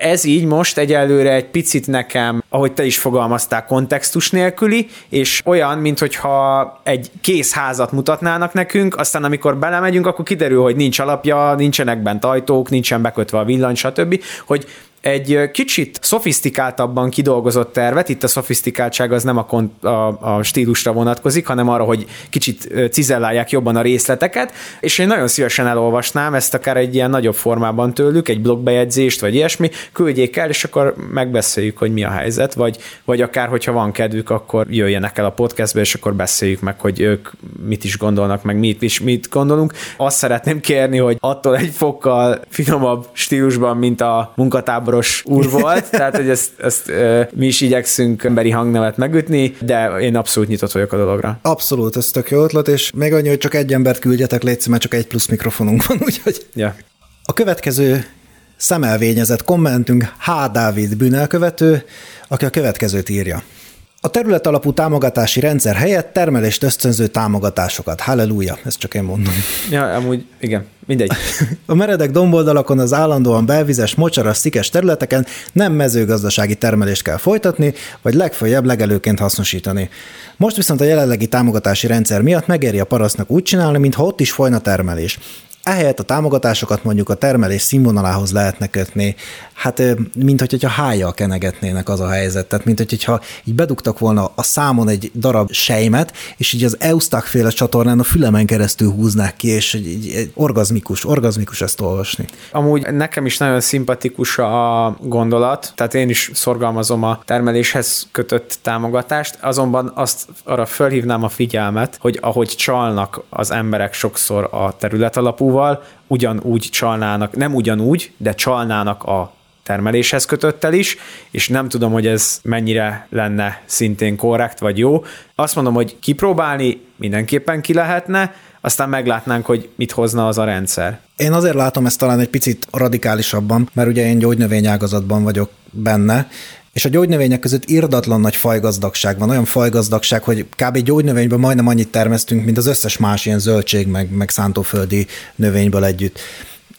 ez így most egyelőre egy picit nekem, ahogy te is fogalmaztál, kontextus nélküli, és olyan, minthogyha egy kész házat mutatnának nekünk, aztán amikor belemegyünk, akkor kiderül, hogy nincs alapja, nincsenek bent ajtók, nincsen bekötve a villany, stb., hogy egy kicsit szofisztikáltabban kidolgozott tervet, itt a szofisztikáltság az nem a, kont- a, a stílusra vonatkozik, hanem arra, hogy kicsit cizellálják jobban a részleteket, és én nagyon szívesen elolvasnám ezt akár egy ilyen nagyobb formában tőlük, egy blogbejegyzést, vagy ilyesmi, küldjék el, és akkor megbeszéljük, hogy mi a helyzet, vagy, vagy akár, hogyha van kedvük, akkor jöjjenek el a podcastbe, és akkor beszéljük meg, hogy ők mit is gondolnak, meg mit is mit gondolunk. Azt szeretném kérni, hogy attól egy fokkal finomabb stílusban, mint a munkatábor úr volt, tehát hogy ezt, ezt e, mi is igyekszünk emberi hangnevet megütni, de én abszolút nyitott vagyok a dologra. Abszolút, ez tök jó ötlet, és még annyi, hogy csak egy embert küldjetek, légy, mert csak egy plusz mikrofonunk van, úgyhogy... Yeah. A következő szemelvényezett kommentünk H. Dávid bűnelkövető, aki a következőt írja. A terület alapú támogatási rendszer helyett termelést ösztönző támogatásokat. Halleluja, ezt csak én mondom. Ja, amúgy igen, mindegy. A meredek domboldalakon az állandóan belvizes, mocsaras, szikes területeken nem mezőgazdasági termelést kell folytatni, vagy legfeljebb legelőként hasznosítani. Most viszont a jelenlegi támogatási rendszer miatt megéri a parasztnak úgy csinálni, mintha ott is folyna termelés. Ehelyett a támogatásokat mondjuk a termelés színvonalához lehetne kötni, hát mint hogyha hájjal kenegetnének, az a helyzet. Tehát mint hogyha így bedugtak volna a számon egy darab sejmet, és így az Eustach-féle csatornán a fülemen keresztül húznák ki, és így orgazmikus, orgazmikus ezt olvasni. Amúgy nekem is nagyon szimpatikus a gondolat, tehát én is szorgalmazom a termeléshez kötött támogatást, azonban azt arra fölhívnám a figyelmet, hogy ahogy csalnak az emberek sokszor a terület alapú, ugyanúgy csalnának, nem ugyanúgy, de csalnának a termeléshez kötöttel is, és nem tudom, hogy ez mennyire lenne szintén korrekt vagy jó. Azt mondom, hogy kipróbálni mindenképpen ki lehetne, aztán meglátnánk, hogy mit hozna az a rendszer. Én azért látom ezt talán egy picit radikálisabban, mert ugye én gyógynövényágazatban vagyok benne, és a gyógynövények között irdatlan nagy fajgazdagság van, olyan fajgazdagság, hogy kb. Gyógynövényből majdnem annyit termesztünk, mint az összes más ilyen zöldség, meg, meg szántóföldi növényből együtt.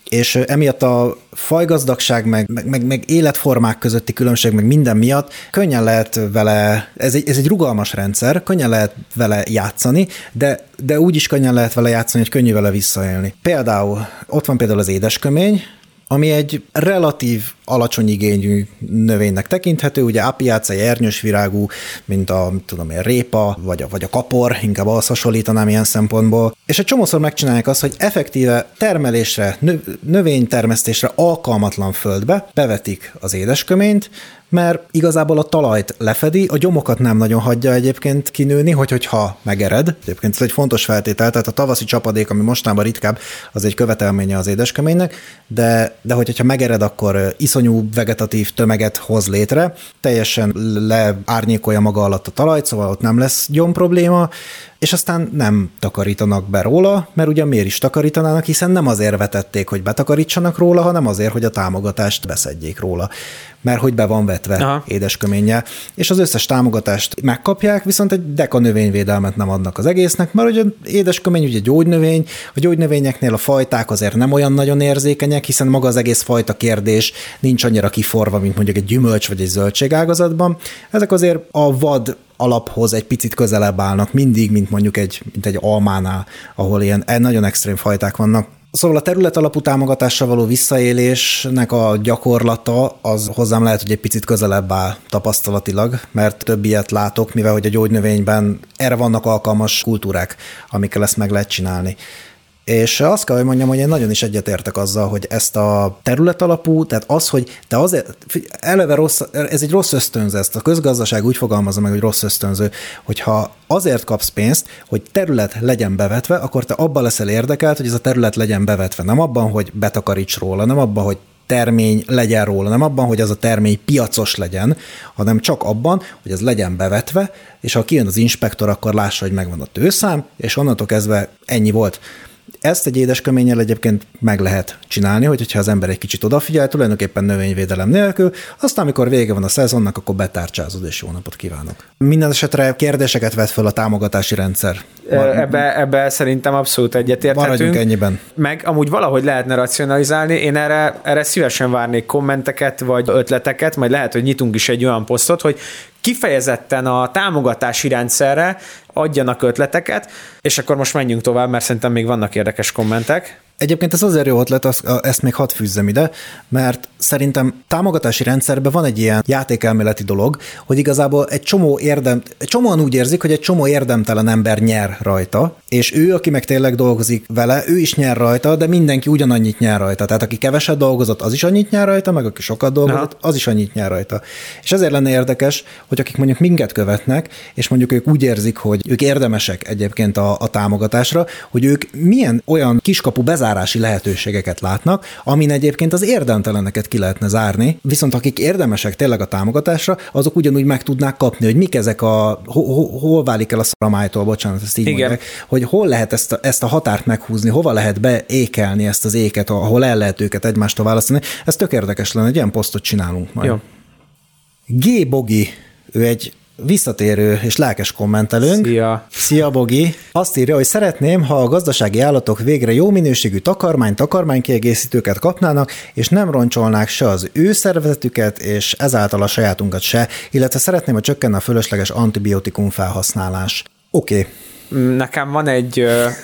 És emiatt a fajgazdagság, meg, meg, meg életformák közötti különbség, meg minden miatt könnyen lehet vele, ez egy, ez egy rugalmas rendszer, könnyen lehet vele játszani, de, de úgy is könnyen lehet vele játszani, hogy könnyű vele visszaélni. Például ott van például az édeskömény, ami egy relatív alacsony igényű növénynek tekinthető, ugye apiácei, ernyősvirágú, mint a tudom én, répa, vagy a, vagy a kapor, inkább azt hasonlítanám ilyen szempontból. És egy csomószor megcsinálják azt, hogy effektíve termelésre, növénytermesztésre alkalmatlan földbe bevetik az édesköményt, mert igazából a talajt lefedi, a gyomokat nem nagyon hagyja egyébként kinőni, hogy, hogyha megered. Egyébként ez egy fontos feltétel, tehát a tavaszi csapadék, ami mostanában ritkább, az egy követelménye az édeskeménynek, de, de hogy, hogyha megered, akkor iszonyú vegetatív tömeget hoz létre, teljesen leárnyékolja maga alatt a talajt, szóval ott nem lesz gyom probléma, és aztán nem takarítanak be róla, mert ugye miért is takarítanának, hiszen nem azért vetették, hogy betakarítsanak róla, hanem azért, hogy a támogatást beszedjék róla, mert hogy be van vetve. Aha. Édesköménnyel. És az összes támogatást megkapják, viszont egy deka növényvédelmet nem adnak az egésznek, mert ugye édeskömény ugye gyógynövény, a gyógynövényeknél a fajták azért nem olyan nagyon érzékenyek, hiszen maga az egész fajta kérdés nincs annyira kiforva, mint mondjuk egy gyümölcs vagy egy zöldségágazatban. Ezek azért a vad alaphoz egy picit közelebb állnak mindig, mint mondjuk egy, mint egy almánál, ahol ilyen nagyon extrém fajták vannak. Szóval a terület alapú támogatással való visszaélésnek a gyakorlata az hozzám lehet, hogy egy picit közelebb áll tapasztalatilag, mert több ilyet látok, mivel hogy a gyógynövényben erre vannak alkalmas kultúrák, amikkel ezt meg lehet csinálni. És azt kell, hogy mondjam, hogy én nagyon is egyetértek azzal, hogy ezt a terület alapú, tehát az, hogy te azért, eleve rossz, ez egy rossz ösztönző, ezt a közgazdaság úgy fogalmazza meg, hogy rossz ösztönző, hogyha azért kapsz pénzt, hogy terület legyen bevetve, akkor te abban leszel érdekelt, hogy ez a terület legyen bevetve, nem abban, hogy betakaríts róla, nem abban, hogy termény legyen róla, nem abban, hogy az a termény piacos legyen, hanem csak abban, hogy ez legyen bevetve, és ha kijön az inspektor, akkor lássa, hogy megvan a tőszám, és onnantól kezdve ennyi volt. Ezt egy édesköménnyel egyébként meg lehet csinálni, hogyha az ember egy kicsit odafigyel, tulajdonképpen növényvédelem nélkül, aztán amikor vége van a szezonnak, akkor betárcsázod, és jó napot kívánok. Minden esetre kérdéseket vet fel a támogatási rendszer. Ebbe, ebbe szerintem abszolút egyetérthetünk. Maradjunk ennyiben. Meg amúgy valahogy lehetne racionalizálni, én erre, erre szívesen várnék kommenteket, vagy ötleteket, majd lehet, hogy nyitunk is egy olyan posztot, hogy kifejezetten a támogatási rendszerre adjanak ötleteket, és akkor most menjünk tovább, mert szerintem még vannak érdekes kommentek. Egyébként ez azért jó ötlet, ezt még hadd fűzzem ide, mert szerintem támogatási rendszerben van egy ilyen játékelméleti dolog, hogy igazából egy csomó érdem, csomóan úgy érzik, hogy egy csomó érdemtelen ember nyer rajta, és ő, aki meg tényleg dolgozik vele, ő is nyer rajta, de mindenki ugyanannyit nyer rajta. Tehát aki keveset dolgozott, az is annyit nyer rajta, meg aki sokat dolgozott, az is annyit nyer rajta. És ezért lenne érdekes, hogy akik mondjuk minket követnek, és mondjuk ők úgy érzik, hogy ők érdemesek egyébként a, a támogatásra, hogy ők milyen olyan kiskapu bezárásra lehetőségeket látnak, amin egyébként az érdemteleneket ki lehetne zárni, viszont akik érdemesek tényleg a támogatásra, azok ugyanúgy meg tudnák kapni, hogy mik ezek a, ho, ho, hol válik el a szaramájtól, bocsánat, ezt így mondják, hogy hol lehet ezt a, ezt a határt meghúzni, hova lehet beékelni ezt az éket, ahol el lehet őket egymástól választani. Ez tök érdekes lenne, egy ilyen posztot csinálunk majd. Jó. G. Bogi, ő egy visszatérő és lelkes kommentelőnk. Szia! Szia, Bogi! Azt írja, hogy szeretném, ha a gazdasági állatok végre jó minőségű takarmány, takarmánykiegészítőket kapnának, és nem roncsolnák se az ő szervezetüket, és ezáltal a sajátunkat se, illetve szeretném, hogy csökkenne a fölösleges antibiotikum felhasználás. Oké. Okay. Nekem van egy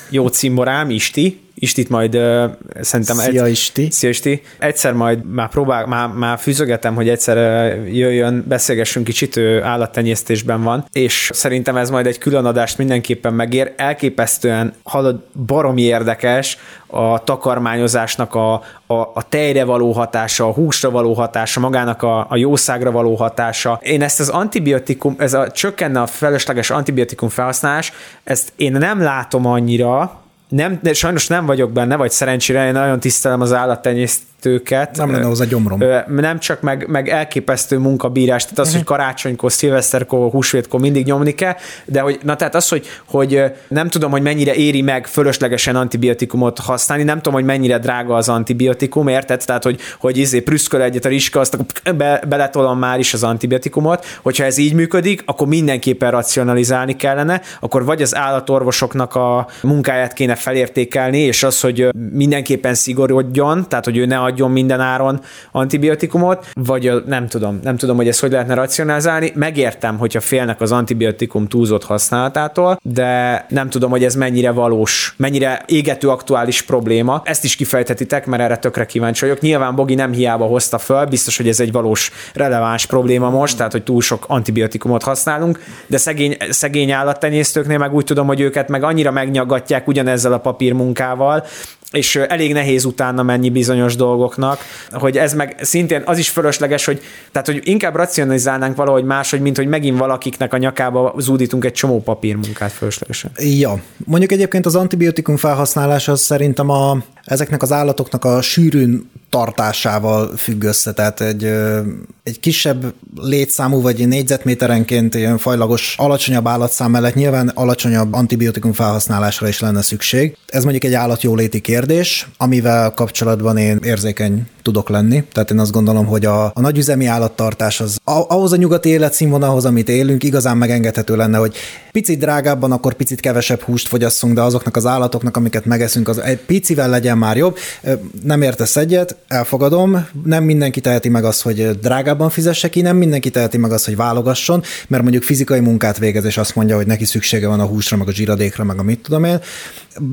jó cimborám, Isti, Istit majd uh, szerintem... Szia egy... Isti. Szia Isti. Egyszer majd már próbál, már, már fűzögetem, hogy egyszer uh, jöjjön, beszélgessünk kicsit, ő állattenyésztésben van, és szerintem ez majd egy külön adást mindenképpen megér. Elképesztően hallod, baromi érdekes a takarmányozásnak a, a, a tejre való hatása, a húsra való hatása, magának a, a jószágra való hatása. Én ezt az antibiotikum, ez a csökkenne a felesleges antibiotikum felhasználás, ezt én nem látom annyira, nem, de sajnos nem vagyok benne, vagy szerencsére, én nagyon tisztelem az állattenyésztőket. Nem lenne hozzá gyomrom. Nem csak meg, meg elképesztő munkabírás, tehát az, uh-huh. hogy karácsonykor, szilveszterkor, húsvétkor mindig nyomni kell, de hogy, na tehát az, hogy, hogy nem tudom, hogy mennyire éri meg fölöslegesen antibiotikumot használni, nem tudom, hogy mennyire drága az antibiotikum, érted? Tehát, hogy, hogy izé prüszköl egyet a riska, azt be, beletolom már is az antibiotikumot. Hogyha ez így működik, akkor mindenképpen racionalizálni kellene, akkor vagy az állatorvosoknak a munkáját kéne felértékelni, és az, hogy mindenképpen szigorodjon, tehát, hogy ő ne adjon minden áron antibiotikumot, vagy nem tudom, nem tudom, hogy ezt hogy lehetne racionalizálni. Megértem, hogyha félnek az antibiotikum túlzott használatától, de nem tudom, hogy ez mennyire valós, mennyire égető aktuális probléma. Ezt is kifejthetitek, mert erre tökre kíváncsi vagyok. Nyilván Bogi nem hiába hozta föl, biztos, hogy ez egy valós, releváns probléma most, tehát, hogy túl sok antibiotikumot használunk, de szegény, szegény állattenyésztőknél meg úgy tudom, hogy őket meg annyira megnyagatják ugyanezzel a papírmunkával, és elég nehéz utána menni bizonyos dolgoknak, hogy ez meg szintén az is fölösleges, hogy, tehát, hogy inkább racionalizálnánk valahogy máshogy, mint hogy megint valakiknek a nyakába zúdítunk egy csomó papírmunkát fölöslegesen. Ja, mondjuk egyébként az antibiotikum felhasználása szerintem a, ezeknek az állatoknak a sűrűn tartásával függ össze, tehát egy, egy kisebb létszámú, vagy négyzetméterenként ilyen fajlagos, alacsonyabb állatszám mellett nyilván alacsonyabb antibiotikum felhasználásra is lenne szükség. Ez mondjuk egy állatjóléti kérdés, amivel kapcsolatban én érzékeny tudok lenni, tehát én azt gondolom, hogy a, a nagyüzemi állattartás az ahhoz a nyugati életszínvonalhoz, amit élünk, igazán megengedhető lenne, hogy picit drágábban, akkor picit kevesebb húst fogyasszunk, de azoknak az állatoknak, amiket megeszünk, az egy picivel legyen már jobb. Nem értesz egyet, elfogadom, nem mindenki teheti meg azt, hogy drágábban fizesse ki, nem mindenki teheti meg azt, hogy válogasson, mert mondjuk fizikai munkát végez, és azt mondja, hogy neki szüksége van a húsra, meg a zsiradékra, meg a mit tudom én.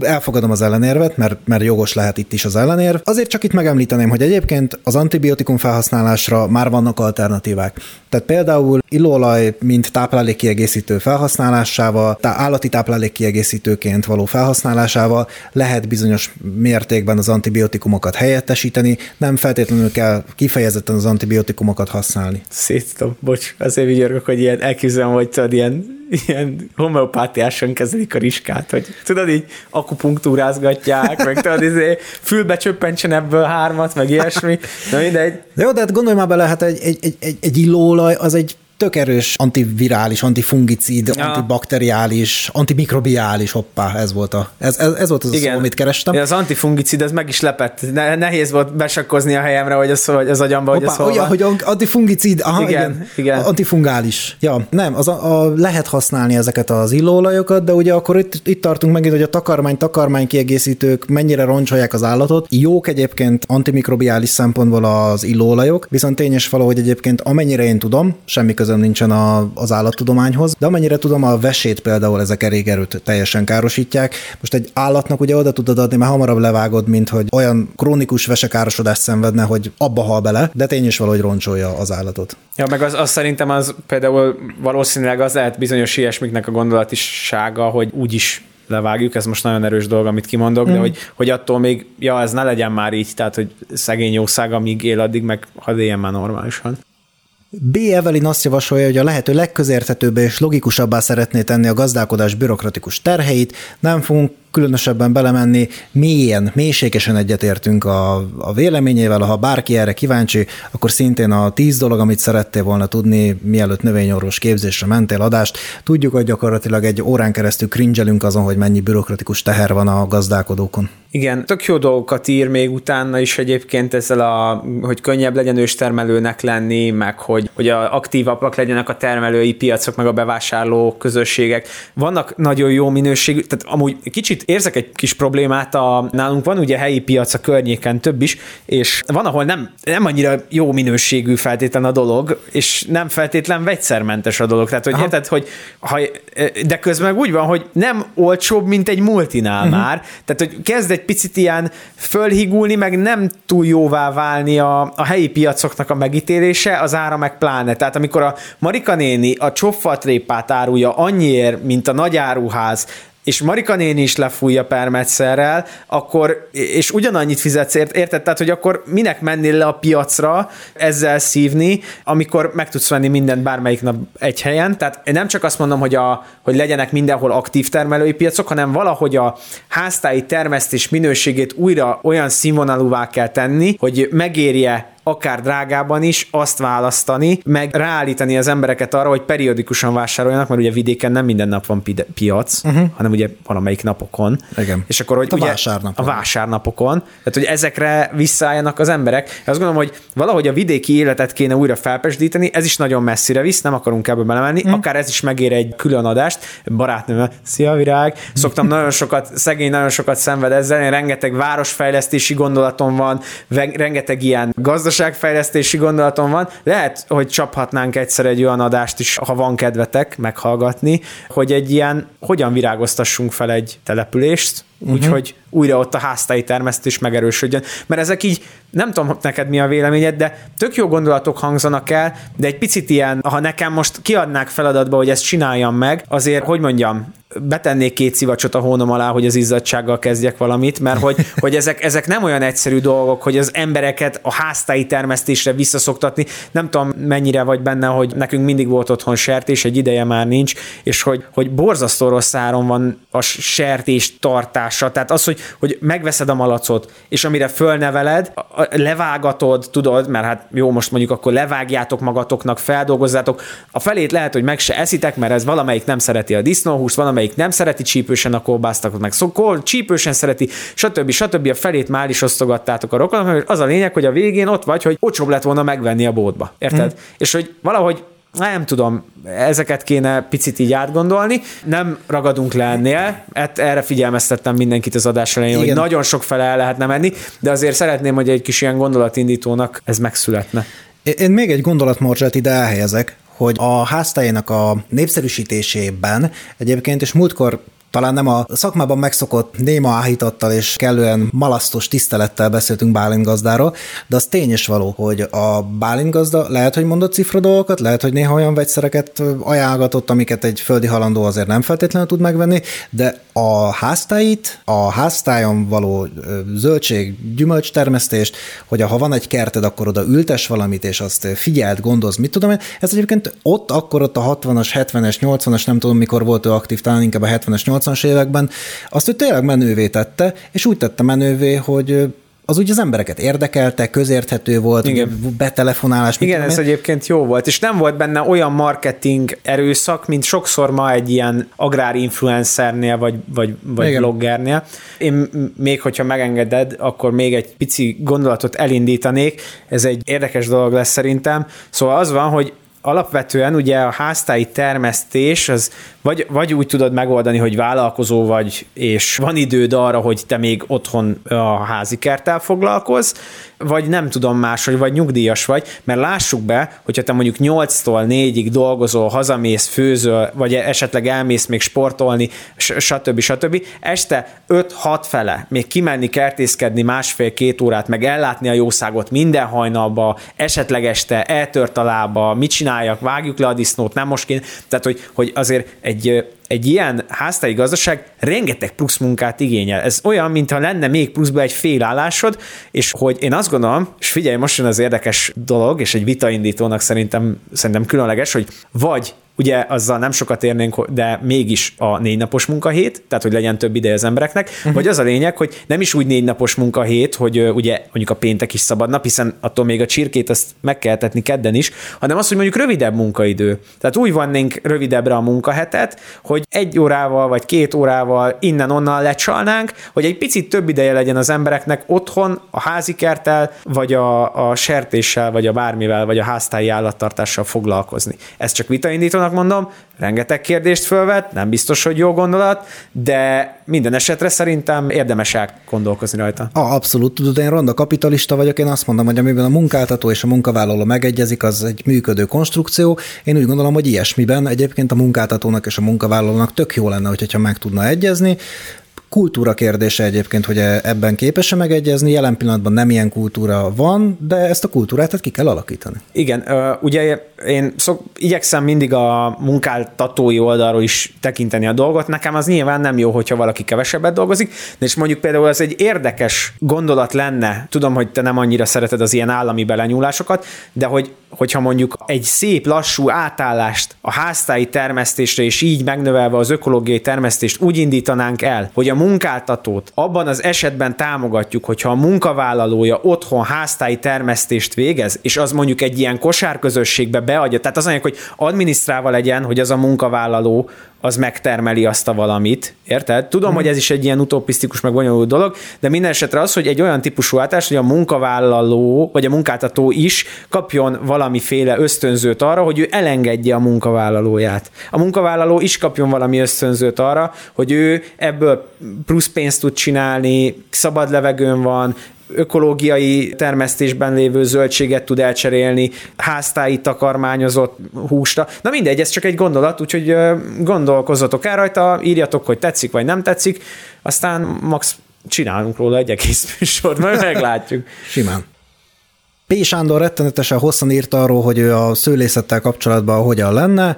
Elfogadom az ellenérvet, mert, mert jogos lehet itt is az ellenérv. Azért csak itt megemlíteném, hogy egyébként az antibiotikum felhasználásra már vannak alternatívák. Tehát például illóolaj, mint táplálékkiegészítő felhasználásával, tá- állati táplálékkiegészítőként való felhasználásával lehet bizonyos mértékben az antibiotikumokat helyettesíteni, nem feltétlenül kell kifejezetten az antibiotikumokat használni. Széttom, bocs, azért vigyörgök, hogy ilyen elképzelem, hogy tudod, ilyen, ilyen homeopátiáson kezelik a riskát, hogy tudod, így akupunktúrázgatják, meg tudod, izé, fülbe csöppentsen ebből hármat, meg ilyesmi, na mindegy. De jó, de hát gondolj már bele, hát egy, egy, egy, egy illóolaj az egy tök erős antivirális, antifungicid, ja. antibakteriális, antimikrobiális, hoppá, ez volt, a, ez, ez, ez volt az Igen. a szó, amit kerestem. Igen, az antifungicid, ez meg is lepett. Ne, nehéz volt besakkozni a helyemre, hogy az, az agyamba, hoppá, hogy ez hol olyan, van. Hogy antifungicid, aha, igen, igen, igen. antifungális. Ja, nem, az a, a, lehet használni ezeket az illóolajokat, de ugye akkor itt, itt tartunk megint, hogy a takarmány, takarmány kiegészítők mennyire roncsolják az állatot. Jók egyébként antimikrobiális szempontból az illóolajok, viszont tény és való, hogy egyébként amennyire én tudom, semmi közöm nincsen a, az állattudományhoz, de amennyire tudom, a vesét például ezek elég erőt teljesen károsítják. Most egy állatnak ugye oda tudod adni, mert hamarabb levágod, mint hogy olyan krónikus vesekárosodást szenvedne, hogy abba hal bele, de tény is valahogy roncsolja az állatot. Ja, meg az, az szerintem az például valószínűleg az lehet bizonyos ilyesmiknek a gondolatisága, hogy úgyis levágjuk, ez most nagyon erős dolog, amit kimondok, mm. de hogy, hogy attól még, ja, ez ne legyen már így, tehát hogy szegény jószág, amíg él, addig meg hadd éljen már normálisan. B. Evelin azt javasolja, hogy a lehető legközérthetőbbé és logikusabbá szeretné tenni a gazdálkodás bürokratikus terheit, nem fogunk különösebben belemenni, mélyen, mélységesen egyetértünk a, a véleményével, ha bárki erre kíváncsi, akkor szintén a tíz dolog, amit szerettél volna tudni, mielőtt növényorvos képzésre mentél adást, tudjuk, hogy gyakorlatilag egy órán keresztül cringelünk azon, hogy mennyi bürokratikus teher van a gazdálkodókon. Igen, tök jó dolgokat ír még utána is egyébként ezzel a, hogy könnyebb legyen őstermelőnek lenni, meg hogy, hogy a aktívabbak legyenek a termelői piacok, meg a bevásárló közösségek. Vannak nagyon jó minőségű, tehát amúgy kicsit érzek egy kis problémát, a, nálunk van ugye helyi piac a környéken több is, és van, ahol nem, nem annyira jó minőségű feltétlen a dolog, és nem feltétlen vegyszermentes a dolog. Tehát, hogy aha. érted, hogy ha, de közben úgy van, hogy nem olcsóbb, mint egy multinál uh-huh. már. Tehát, hogy kezd egy picit ilyen fölhigulni, meg nem túl jóvá válni a, a helyi piacoknak a megítélése, az ára meg pláne. Tehát, amikor a Marika néni a csoffatrépát árulja annyiért, mint a nagyáruház, és Marika néni is lefújja permetszerrel, akkor, és ugyanannyit fizetsz, érted? Tehát, hogy akkor minek mennél le a piacra ezzel szívni, amikor meg tudsz venni mindent bármelyik nap egy helyen. Tehát én nem csak azt mondom, hogy, a, hogy legyenek mindenhol aktív termelői piacok, hanem valahogy a háztáji termesztés minőségét újra olyan színvonalúvá kell tenni, hogy megérje akár drágában is azt választani, meg ráállítani az embereket arra, hogy periódikusan vásároljanak, mert ugye vidéken nem minden nap van pi- piac, uh-huh. hanem ugye valamelyik napokon. Igen. És akkor, hogy a ugye vásárnapon. A vásárnapokon. Tehát, hogy ezekre visszálljanak az emberek. Azt gondolom, hogy valahogy a vidéki életet kéne újra felpesdíteni, ez is nagyon messzire visz, nem akarunk ebből belemenni, uh-huh. akár ez is megér egy külön adást. Barátnőm, szia virág! Szoktam nagyon sokat, szegény nagyon sokat szenved ezzel, én rengeteg városfejlesztési gondolatom van, rengeteg ilyen gazdaság fejlesztési gondolatom van. Lehet, hogy csaphatnánk egyszer egy olyan adást is, ha van kedvetek meghallgatni, hogy egy ilyen, hogyan virágoztassunk fel egy települést, uh-huh. úgyhogy újra ott a háztáji termesztés megerősödjön. Mert ezek így, nem tudom neked mi a véleményed, de tök jó gondolatok hangzanak el, de egy picit ilyen, ha nekem most kiadnák feladatba, hogy ezt csináljam meg, azért, hogy mondjam, betennék két szivacsot a hónom alá, hogy az izzadsággal kezdjek valamit, mert hogy, hogy ezek, ezek nem olyan egyszerű dolgok, hogy az embereket a háztáji termesztésre visszaszoktatni. Nem tudom, mennyire vagy benne, hogy nekünk mindig volt otthon sertés, egy ideje már nincs, és hogy, hogy borzasztó rossz áron van a sertés tartása. Tehát az, hogy, hogy megveszed a malacot, és amire fölneveled, levágatod, tudod, mert hát jó, most mondjuk akkor levágjátok magatoknak, feldolgozzátok. A felét lehet, hogy meg se eszitek, mert ez valamelyik nem szereti a disznóhúst, valamelyik nem szereti csípősen a kolbásztakat, meg szokol, csípősen szereti, stb. Stb. A felét már is osztogattátok a rokonoknak, és az a lényeg, hogy a végén ott vagy, hogy olcsóbb lett volna megvenni a boltba. Érted? Mm. És hogy valahogy nem tudom, ezeket kéne picit így átgondolni. Nem ragadunk le ennél, erre figyelmeztettem mindenkit az adás elején, hogy nagyon sok fele el lehetne menni, de azért szeretném, hogy egy kis ilyen gondolatindítónak ez megszületne. Én még egy gondolatmorzsát ide elhelyezek, hogy a háztájának a népszerűsítésében egyébként, és múltkor talán nem a szakmában megszokott néma áhítattal és kellően malasztos tisztelettel beszéltünk Bálint gazdáról, de az tény és való, hogy a Bálint gazda lehet, hogy mondott cifra dolgokat, lehet, hogy néha olyan vegyszereket ajánlgatott, amiket egy földi halandó azért nem feltétlenül tud megvenni, de a háztáit, a háztájon való zöldség, gyümölcs termesztést, hogy ha van egy kerted, akkor oda ültes valamit, és azt figyeld, gondolsz, mit tudom én, ez egyébként ott, akkor ott a hatvanas, hetvenes, nyolcvanas, nem tudom mikor volt ő aktív, talán inkább a hetvenes, nyolcvanas években, azt ő tényleg menővé tette, és úgy tette menővé, hogy az úgy az embereket érdekelte, közérthető volt, igen. betelefonálás. Igen, ez egyébként jó volt, és nem volt benne olyan marketing erőszak, mint sokszor ma egy ilyen agrárinfluencernél, vagy, vagy, vagy bloggernél. Én még, hogyha megengeded, akkor még egy pici gondolatot elindítanék, ez egy érdekes dolog lesz szerintem. Szóval az van, hogy alapvetően ugye a háztáji termesztés, az vagy, vagy úgy tudod megoldani, hogy vállalkozó vagy, és van időd arra, hogy te még otthon a házi kerttel foglalkozz, vagy nem tudom máshogy, vagy nyugdíjas vagy, mert lássuk be, hogyha te mondjuk nyolctól négyig dolgozol, hazamész, főzöl, vagy esetleg elmész még sportolni, stb. stb. Este öt-hat fele még kimenni kertészkedni másfél-két órát, meg ellátni a jószágot minden hajnalba, esetleg este eltört a lába, mit csinál vágjuk le a disznót, nem most kéne. Tehát, hogy, hogy azért egy, egy ilyen háztáji gazdaság rengeteg plusz munkát igényel. Ez olyan, mintha lenne még pluszba egy félállásod, és hogy én azt gondolom, és figyelj, most jön az érdekes dolog, és egy vitaindítónak szerintem, szerintem különleges, hogy vagy ugye azzal nem sokat érnénk, de mégis a négy napos munkahét, tehát hogy legyen több ideje az embereknek, uh-huh. vagy az a lényeg, hogy nem is úgy négy napos munkahét, hogy uh, ugye mondjuk a péntek is szabad nap, hiszen attól még a csirkét azt meg kell tetni kedden is, hanem az, hogy mondjuk rövidebb munkaidő. Tehát úgy vannénk rövidebbre a munkahetet, hogy egy órával vagy két órával innen-onnan lecsalnánk, hogy egy picit több ideje legyen az embereknek otthon, a házikerttel, vagy a, a sertéssel, vagy a bármivel, vagy a háztáji állattartással foglalkozni. Ez csak vitaindítónak fontosnak mondom, rengeteg kérdést fölvet, nem biztos, hogy jó gondolat, de minden esetre szerintem érdemes gondolkozni rajta. A, abszolút, tudod, én ronda kapitalista vagyok, én azt mondom, hogy amiben a munkáltató és a munkavállaló megegyezik, az egy működő konstrukció. Én úgy gondolom, hogy ilyesmiben egyébként a munkáltatónak és a munkavállalónak tök jó lenne, hogyha meg tudna egyezni. Kultúra kérdése egyébként, hogy ebben képes-e megegyezni, jelen pillanatban nem ilyen kultúra van, de ezt a kultúrát tehát ki kell alakítani. Igen, ugye én szok, igyekszem mindig a munkáltatói oldalról is tekinteni a dolgot, nekem az nyilván nem jó, hogyha valaki kevesebbet dolgozik, és mondjuk például ez egy érdekes gondolat lenne, tudom, hogy te nem annyira szereted az ilyen állami belenyúlásokat, de hogy, hogyha mondjuk egy szép lassú átállást a háztáji termesztésre és így megnövelve az ökológiai termesztést úgy indítanánk el, hogy a munkáltatót abban az esetben támogatjuk, hogyha a munkavállalója otthon háztáji termesztést végez, és az mondjuk egy ilyen kosárközösségbe beadja, tehát az anyag, hogy adminisztrálva legyen, hogy az a munkavállaló az megtermeli azt a valamit, érted? Tudom, hmm. hogy ez is egy ilyen utopisztikus, meg bonyolult dolog, de minden esetre az, hogy egy olyan típusú átás, hogy a munkavállaló, vagy a munkáltató is kapjon valamiféle ösztönzőt arra, hogy ő elengedje a munkavállalóját. A munkavállaló is kapjon valami ösztönzőt arra, hogy ő ebből plusz pénzt tud csinálni, szabad levegőn van, ökológiai termesztésben lévő zöldséget tud elcserélni, háztáji takarmányozott húsra. Na mindegy, ez csak egy gondolat, úgyhogy gondolkozzatok el rajta, írjatok, hogy tetszik vagy nem tetszik, aztán max csinálunk róla egy egész műsort, majd meglátjuk. Simán. P. Sándor rettenetesen hosszan írt arról, hogy ő a szőlészettel kapcsolatban hogyan lenne.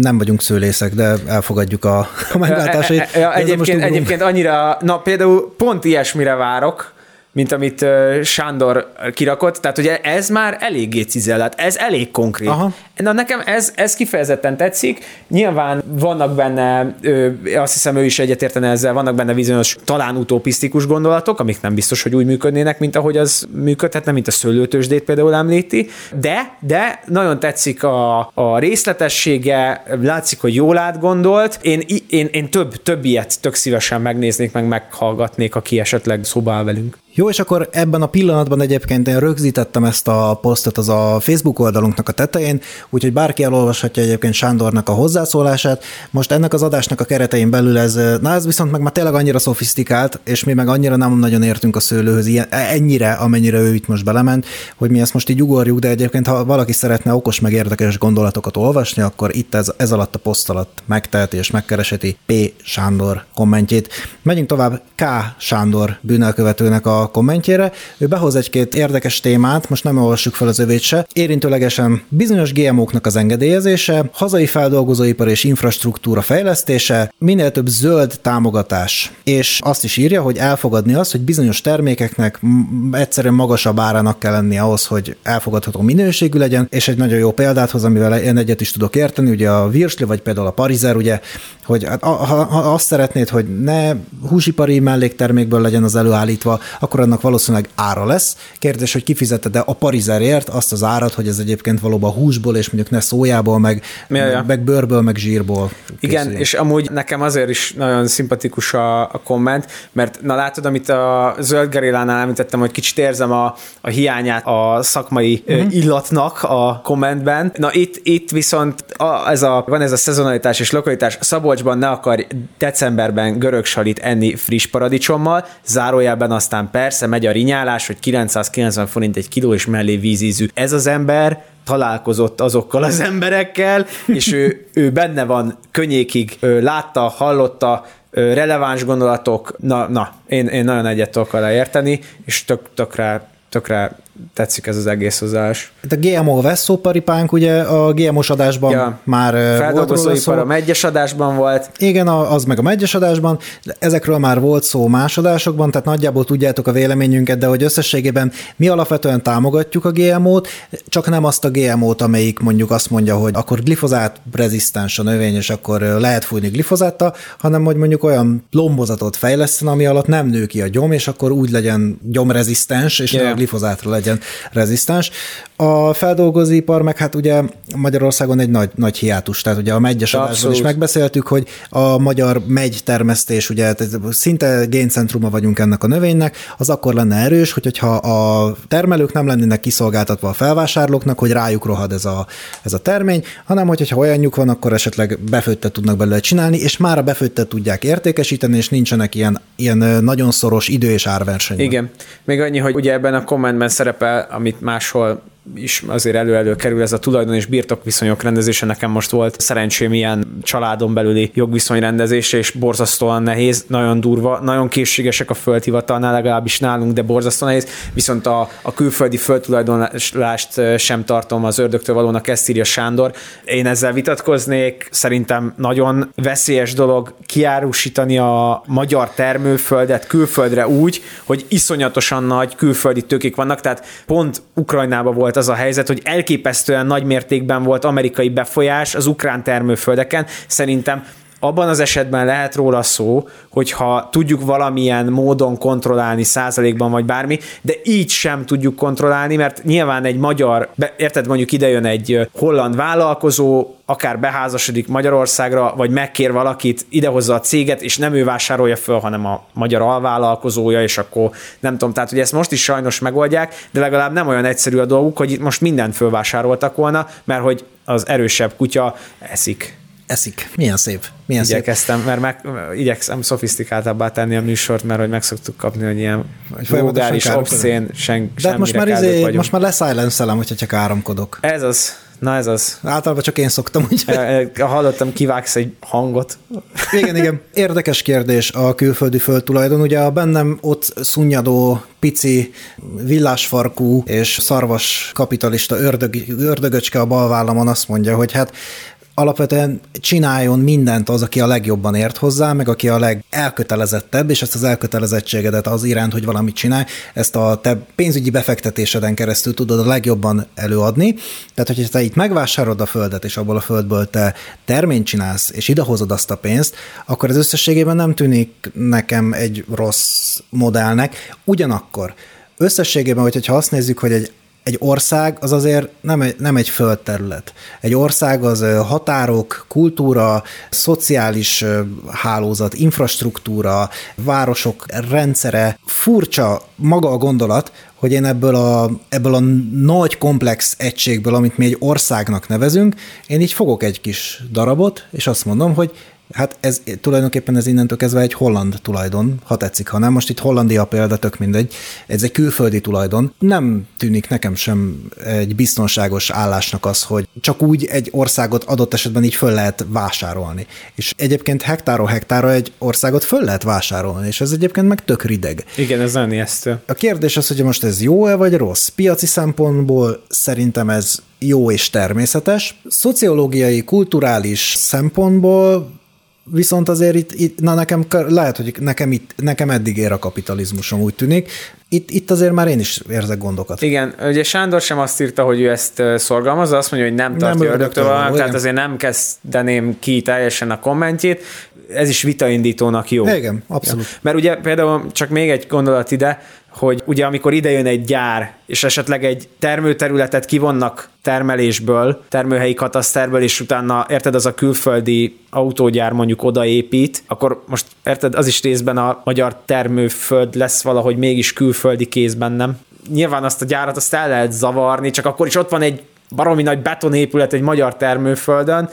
Nem vagyunk szőlészek, de elfogadjuk a meglátásait. Ja, ja, egyébként, egyébként annyira, na például pont ilyesmire várok, mint amit Sándor kirakott, tehát ugye ez már eléggé cizellált, ez elég konkrét. Aha. Na nekem ez, ez kifejezetten tetszik, nyilván vannak benne, ő, azt hiszem ő is egyetértene ezzel, vannak benne bizonyos talán utopisztikus gondolatok, amik nem biztos, hogy úgy működnének, mint ahogy az működhetne, mint a szőlőtősdét például említi, de, de nagyon tetszik a, a részletessége, látszik, hogy jól átgondolt, én, én, én több, több ilyet tök szívesen megnéznék, meg meghallgatnék, aki esetleg szóba áll velünk. Jó, és akkor ebben a pillanatban egyébként én rögzítettem ezt a posztot az a Facebook oldalunknak a tetején, úgyhogy bárki elolvashatja egyébként Sándornak a hozzászólását. Most ennek az adásnak a keretein belül ez, na ez viszont meg már tényleg annyira szofisztikált, és mi meg annyira nem nagyon értünk a szőlőhöz, ilyen, ennyire, amennyire ő itt most belement, hogy mi ezt most így ugorjuk, de egyébként ha valaki szeretne okos meg érdekes gondolatokat olvasni, akkor itt ez, ez alatt a poszt alatt megteheti és megkereseti P. Sándor kommentjét. Megyünk tovább K. Sándor bűnelkövetőnek a kommentjére. Ő behoz egy-két érdekes témát, most nem olvassuk fel az övét se. Érintőlegesen bizonyos gé em ó-knak az engedélyezése, hazai feldolgozóipar és infrastruktúra fejlesztése, minél több zöld támogatás. És azt is írja, hogy elfogadni azt, hogy bizonyos termékeknek egyszerűen magasabb árának kell lennie ahhoz, hogy elfogadható minőségű legyen, és egy nagyon jó példát hoz, amivel én egyet is tudok érteni, ugye a virsli, vagy például a parizer, ugye, hogy ha, ha azt szeretnéd, hogy ne húsipari melléktermékből legyen az előállítva, akkor annak valószínűleg ára lesz. Kérdés, hogy kifizeted-e a parizerért azt az árat, hogy ez egyébként valóban húsból, és mondjuk ne szójából, meg, meg bőrből, meg zsírból készüljön. Igen, és amúgy nekem azért is nagyon szimpatikus a, a komment, mert na látod, amit a Zöld Gerillánál említettem, hogy kicsit érzem a, a hiányát a szakmai mm-hmm. illatnak a kommentben. Na itt, itt viszont a, ez a, van ez a szezonalitás és lokalitás. Szabolcsban ne akarj decemberben görög salit enni friss paradicsommal, zárójelben aztán persze megy a rinyálás, hogy kilencszázkilencven forint egy kiló, és mellé vízízű. Ez az ember találkozott azokkal az emberekkel, és ő, ő benne van könnyékig, látta, hallotta, releváns gondolatok, na, na én, én nagyon egyet tudok alá érteni, és tök, tökre, tökre tetszik ez az egész hozzáállás. A gé em ó vesszóparipánk, ugye a gé em ó-s adásban ja, már feldolgozóipar a megyes adásban volt. Igen, az meg a megyes adásban, ezekről már volt szó más adásokban, tehát nagyjából tudjátok a véleményünket, de hogy összességében mi alapvetően támogatjuk a gé em ó-t, csak nem azt a gé em ó-t, amelyik mondjuk azt mondja, hogy akkor glifozát rezisztens a növény, és akkor lehet fújni glifozáttal, hanem hogy mondjuk olyan lombozatot fejleszten, ami alatt nem nő ki a gyom, és akkor úgy legyen gyomrezisztens, és ja. ne a glifozátra legyen legyen rezisztens. A feldolgozóipar meg hát ugye Magyarországon egy nagy, nagy hiátus, tehát ugye a megyes adásban is megbeszéltük, hogy a magyar megytermesztés, ugye szinte géncentruma vagyunk ennek a növénynek, az akkor lenne erős, hogyha a termelők nem lennének kiszolgáltatva a felvásárlóknak, hogy rájuk rohad ez a, ez a termény, hanem hogyha olyanjuk van, akkor esetleg befőttet tudnak belőle csinálni, és már a befőttet tudják értékesíteni, és nincsenek ilyen, ilyen nagyon szoros idő- és árversenyben. Igen. Még annyi, hogy ugye ebben a kommentben szerepel, amit máshol is azért elő-elő kerül, ez a tulajdon és birtokviszonyok rendezése. Nekem most volt szerencsém ilyen családon belüli jogviszony rendezése, és borzasztóan nehéz, nagyon durva, nagyon készségesek a földhivatalnál, legalábbis nálunk, de borzasztóan nehéz, viszont a, a külföldi földtulajdonlást sem tartom az ördögtől valónak, ezt írja Sándor. Én ezzel vitatkoznék, szerintem nagyon veszélyes dolog kiárusítani a magyar termőföldet külföldre úgy, hogy iszonyatosan nagy külföldi tőkék vannak, tehát pont Ukrajnában volt az a helyzet, hogy elképesztően nagy mértékben volt amerikai befolyás az ukrán termőföldeken. Szerintem abban az esetben lehet róla szó, hogyha tudjuk valamilyen módon kontrollálni százalékban vagy bármi, de így sem tudjuk kontrollálni, mert nyilván egy magyar, érted, mondjuk idejön egy holland vállalkozó, akár beházasodik Magyarországra, vagy megkér valakit, idehozza a céget, és nem ő vásárolja föl, hanem a magyar alvállalkozója, és akkor nem tudom, tehát hogy ezt most is sajnos megoldják, de legalább nem olyan egyszerű a dolguk, hogy itt most mindent fölvásároltak volna, mert hogy az erősebb kutya eszik. Eszik. Milyen szép. Milyen igyekeztem, szép. Mert meg, igyekszem szofisztikáltabbá tenni a műsort, mert hogy meg szoktuk kapni, hogy ilyen vulgáris, obszén, sen, de most már, izé, most már leszájlenszelem, hogyha csak áramkodok. Ez az. Na ez az. Általában csak én szoktam, úgyhogy. Hallottam, kivágsz egy hangot. Igen, igen. Érdekes kérdés a külföldi földtulajdon. Ugye a bennem ott szunnyadó, pici, villásfarkú és szarvas kapitalista ördög, ördögöcske a bal vállamon azt mondja, hogy hát alapvetően csináljon mindent az, aki a legjobban ért hozzá, meg aki a legelkötelezettebb, és ezt az elkötelezettségedet az iránt, hogy valamit csinálj, ezt a te pénzügyi befektetéseden keresztül tudod a legjobban előadni. Tehát, hogyha te itt megvásárod a földet, és abból a földből te terményt csinálsz, és idehozod azt a pénzt, akkor ez összességében nem tűnik nekem egy rossz modellnek. Ugyanakkor összességében, hogyha azt nézzük, hogy egy Egy ország az azért nem egy, nem egy földterület. Egy ország az határok, kultúra, szociális hálózat, infrastruktúra, városok rendszere. Furcsa maga a gondolat, hogy én ebből a, ebből a nagy komplex egységből, amit mi egy országnak nevezünk, én így fogok egy kis darabot, és azt mondom, hogy hát ez tulajdonképpen ez innentől kezdve egy holland tulajdon, ha tetszik, ha nem. Most itt Hollandia példa, tök mindegy. Ez egy külföldi tulajdon. Nem tűnik nekem sem egy biztonságos állásnak az, hogy csak úgy egy országot adott esetben így föl lehet vásárolni. És egyébként hektáról hektára egy országot föl lehet vásárolni, és ez egyébként meg tök rideg. Igen, ez nagyon ijesztő. A kérdés az, hogy most ez jó-e vagy rossz? Piaci szempontból szerintem ez jó és természetes. Szociológiai, kulturális szempontból viszont azért itt, itt na nekem lehet, hogy nekem, itt, nekem eddig ér a kapitalizmusom, úgy tűnik. Itt, itt azért már én is érzek gondokat. Igen, ugye Sándor sem azt írta, hogy ő ezt szorgalmazza, azt mondja, hogy nem tartja ördögtől valamit, tehát azért nem kezdeném ki teljesen a kommentjét. Ez is vitaindítónak jó. Igen, abszolút. Ja. Mert ugye például csak még egy gondolat ide, hogy ugye amikor idejön egy gyár, és esetleg egy termőterületet kivonnak termelésből, termőhelyi kataszterből, és utána, érted, az a külföldi autógyár mondjuk odaépít, akkor most, érted, az is részben a magyar termőföld lesz valahogy mégis külföldi kézben, nem? Nyilván azt a gyárat azt el lehet zavarni, csak akkor is ott van egy baromi nagy betonépület egy magyar termőföldön,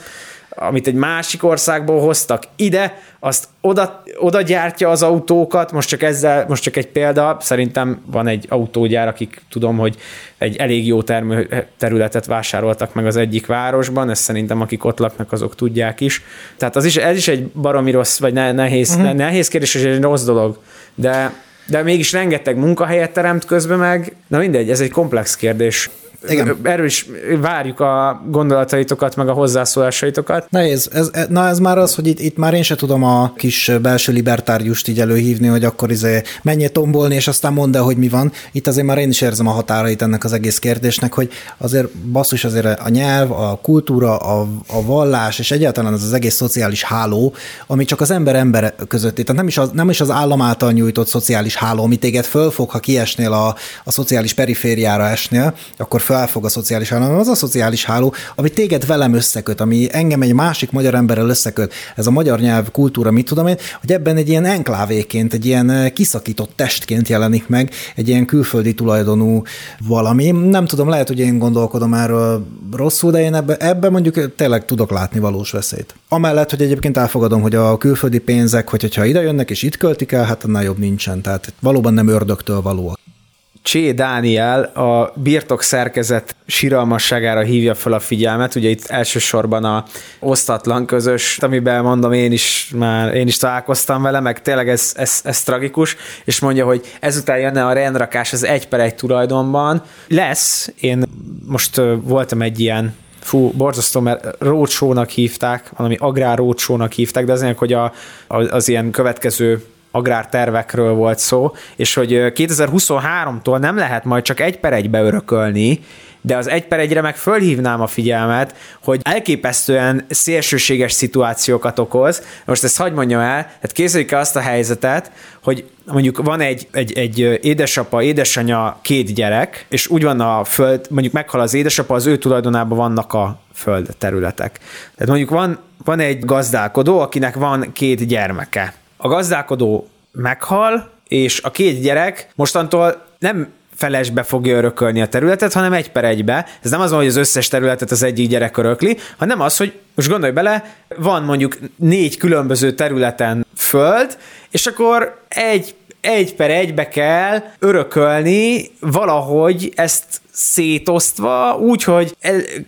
amit egy másik országból hoztak ide, azt oda, oda gyártja az autókat, most csak ezzel, most csak egy példa, szerintem van egy autógyár, akik tudom, hogy egy elég jó termő területet vásároltak meg az egyik városban, ezt szerintem akik ott laknak, azok tudják is. Tehát az is, ez is egy baromi rossz, vagy nehéz, uh-huh. nehéz kérdés, és egy rossz dolog, de, de mégis rengeteg munkahelyet teremt közben meg, na mindegy, ez egy komplex kérdés. Igen. Erről is várjuk a gondolataitokat, meg a hozzászólásaitokat. Nehéz. Ez, na ez már az, hogy itt, itt már én se tudom a kis belső libertáriust így előhívni, hogy akkor izé menjél tombolni, és aztán mondd el, hogy mi van. Itt azért már én is érzem a határait ennek az egész kérdésnek, hogy azért basszus azért a nyelv, a kultúra, a, a vallás, és egyáltalán az az egész szociális háló, ami csak az ember ember között. Tehát nem is az, nem is az állam által nyújtott szociális háló, ami téged fölfog, ha kiesnél a, a szociális perifériára esnél, akkor felfog a szociális háló, hanem az a szociális háló, ami téged velem összeköt, ami engem egy másik magyar emberrel összeköt, ez a magyar nyelv, kultúra, mit tudom én, hogy ebben egy ilyen enklávéként, egy ilyen kiszakított testként jelenik meg, egy ilyen külföldi tulajdonú valami. Nem tudom, lehet, hogy én gondolkodom erről rosszul, de én ebben ebbe mondjuk tényleg tudok látni valós veszélyt. Amellett, hogy egyébként elfogadom, hogy a külföldi pénzek, hogyha ide jönnek és itt költik el, hát annál jobb nincsen, tehát valóban nem ördögtől valóak. Cé Dániel a birtok szerkezet siralmasságára hívja fel a figyelmet, ugye itt elsősorban a osztatlan közös, amiben mondom, én is már én is találkoztam vele, meg tényleg ez, ez, ez tragikus, és mondja, hogy ezután jönne a rendrakás az egy per egy tulajdonban. Lesz, én most voltam egy ilyen, fú, borzasztó, mert roadshow-nak hívták, valami agrár roadshow-nak hívták, de azért, hogy a, az ilyen következő agrártervekről volt szó, és hogy kétezer-huszonháromtól nem lehet majd csak egy per egybe örökölni, de az egy per egyre meg fölhívnám a figyelmet, hogy elképesztően szélsőséges szituációkat okoz. Most ezt hagyd mondjam el, tehát készüljük el azt a helyzetet, hogy mondjuk van egy, egy, egy édesapa, édesanya, két gyerek, és úgy van a föld, mondjuk meghal az édesapa, az ő tulajdonában vannak a földterületek. Tehát mondjuk van, van egy gazdálkodó, akinek van két gyermeke. A gazdálkodó meghal, és a két gyerek mostantól nem felesbe fogja örökölni a területet, hanem egy per egybe. Ez nem az van, hogy az összes területet az egyik gyerek örökli, hanem az, hogy most gondolj bele, van mondjuk négy különböző területen föld, és akkor egy, egy per egybe kell örökölni valahogy ezt szétosztva, úgyhogy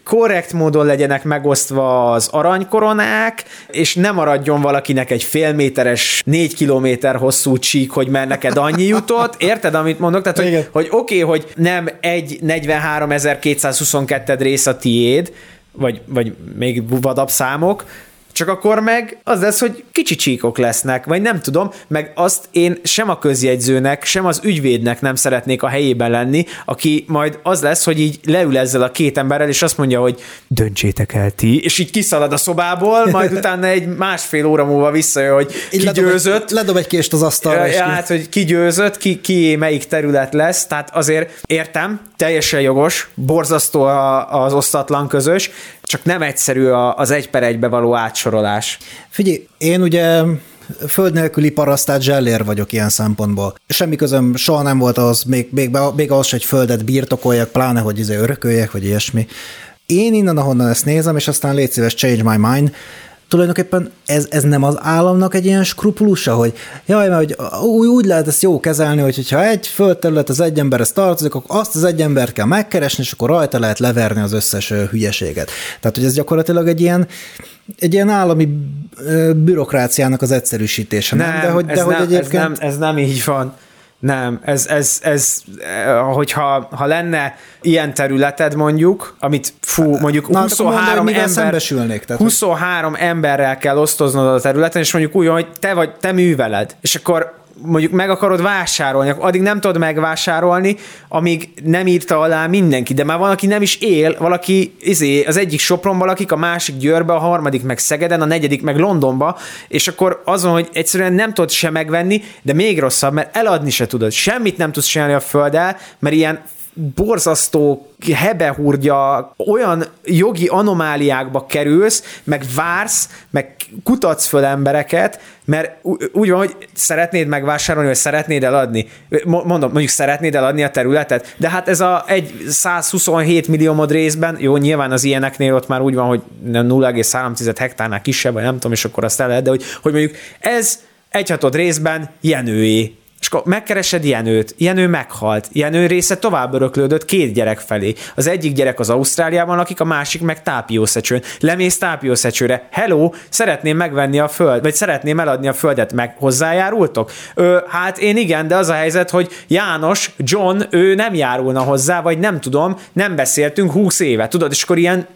korrekt módon legyenek megosztva az aranykoronák, és ne maradjon valakinek egy fél méteres, négy kilométer hosszú csík, hogy mert neked annyi jutott. Érted, amit mondok? Tehát, hogy, hogy oké, okay, hogy nem egy negyvenháromezer-kétszázhuszonkettő rész a tiéd, vagy, vagy még vadabb számok, csak akkor meg az lesz, hogy kicsi csíkok lesznek, vagy nem tudom, meg azt én sem a közjegyzőnek, sem az ügyvédnek nem szeretnék a helyében lenni, aki majd az lesz, hogy így leül ezzel a két emberrel, és azt mondja, hogy döntsétek el ti, és így kiszalad a szobából, majd utána egy másfél óra múlva visszajön, hogy ki győzött. Ledob egy kést az asztalra. Ja, hát, hogy ki győzött, ki, ki melyik terület lesz, tehát azért értem, teljesen jogos, borzasztó az osztatlan közös, csak nem egyszerű az egy per egybe való átsorolás. Figyelj, én ugye föld nélküli parasztát zsellér vagyok ilyen szempontból. Semmi közöm soha nem volt az, még, még, még az, hogy földet birtokoljak, pláne, hogy izé örököljek, vagy ilyesmi. Én innen, ahonnan ezt nézem, és aztán légy szíves, change my mind, tulajdonképpen ez, ez nem az államnak egy ilyen skrupulusa, hogy jaj, mert hogy úgy, úgy lehet ezt jó kezelni, hogy ha egy földterület az egy emberhez tartozik, akkor azt az egy embert kell megkeresni, és akkor rajta lehet leverni az összes hülyeséget. Tehát, hogy ez gyakorlatilag egy ilyen, egy ilyen állami bürokráciának az egyszerűsítése. Nem, nem, de hogy, ez, de hogy nem, egyébként... ez, nem, ez nem így van. Nem, ez, ez, ez hogyha ha lenne ilyen területed mondjuk, amit fú, mondjuk na, huszonhárom, mondja, ember, tehát huszonhárom emberrel kell osztoznod a területen, és mondjuk úgy, hogy te vagy, te műveled, és akkor mondjuk meg akarod vásárolni, akkor addig nem tudod megvásárolni, amíg nem írta alá mindenki, de már van, aki nem is él, valaki izé, az egyik Sopronban lakik, a másik Győrbe, a harmadik meg Szegeden, a negyedik meg Londonba, és akkor azon, hogy egyszerűen nem tudod se megvenni, de még rosszabb, mert eladni se tudod, semmit nem tudsz csinálni a földdel, mert ilyen borzasztó hebehúrgya, olyan jogi anomáliákba kerülsz, meg vársz, meg kutatsz föl embereket, mert úgy van, hogy szeretnéd megvásárolni, vagy szeretnéd eladni. Mondom, mondjuk szeretnéd eladni a területet, de hát ez a egy százhuszonhét milliómod részben, jó, nyilván az ilyeneknél ott már úgy van, hogy nulla egész három hektárnál kisebb, vagy nem tudom, és akkor azt el lehet, de hogy, hogy mondjuk ez egyhatod részben jenőé. És akkor megkeresed Jenőt, Jenő meghalt, Jenő része tovább öröklődött két gyerek felé. Az egyik gyerek az Ausztráliában lakik, a másik meg Tápiószecsőn. Lemész Tápiószecsőre, hello, szeretném megvenni a föld, vagy szeretném eladni a földet, meg hozzájárultok? Ö, hát én igen, de az a helyzet, hogy János, John, ő nem járulna hozzá, vagy nem tudom, nem beszéltünk húsz éve, tudod, és akkor ilyen...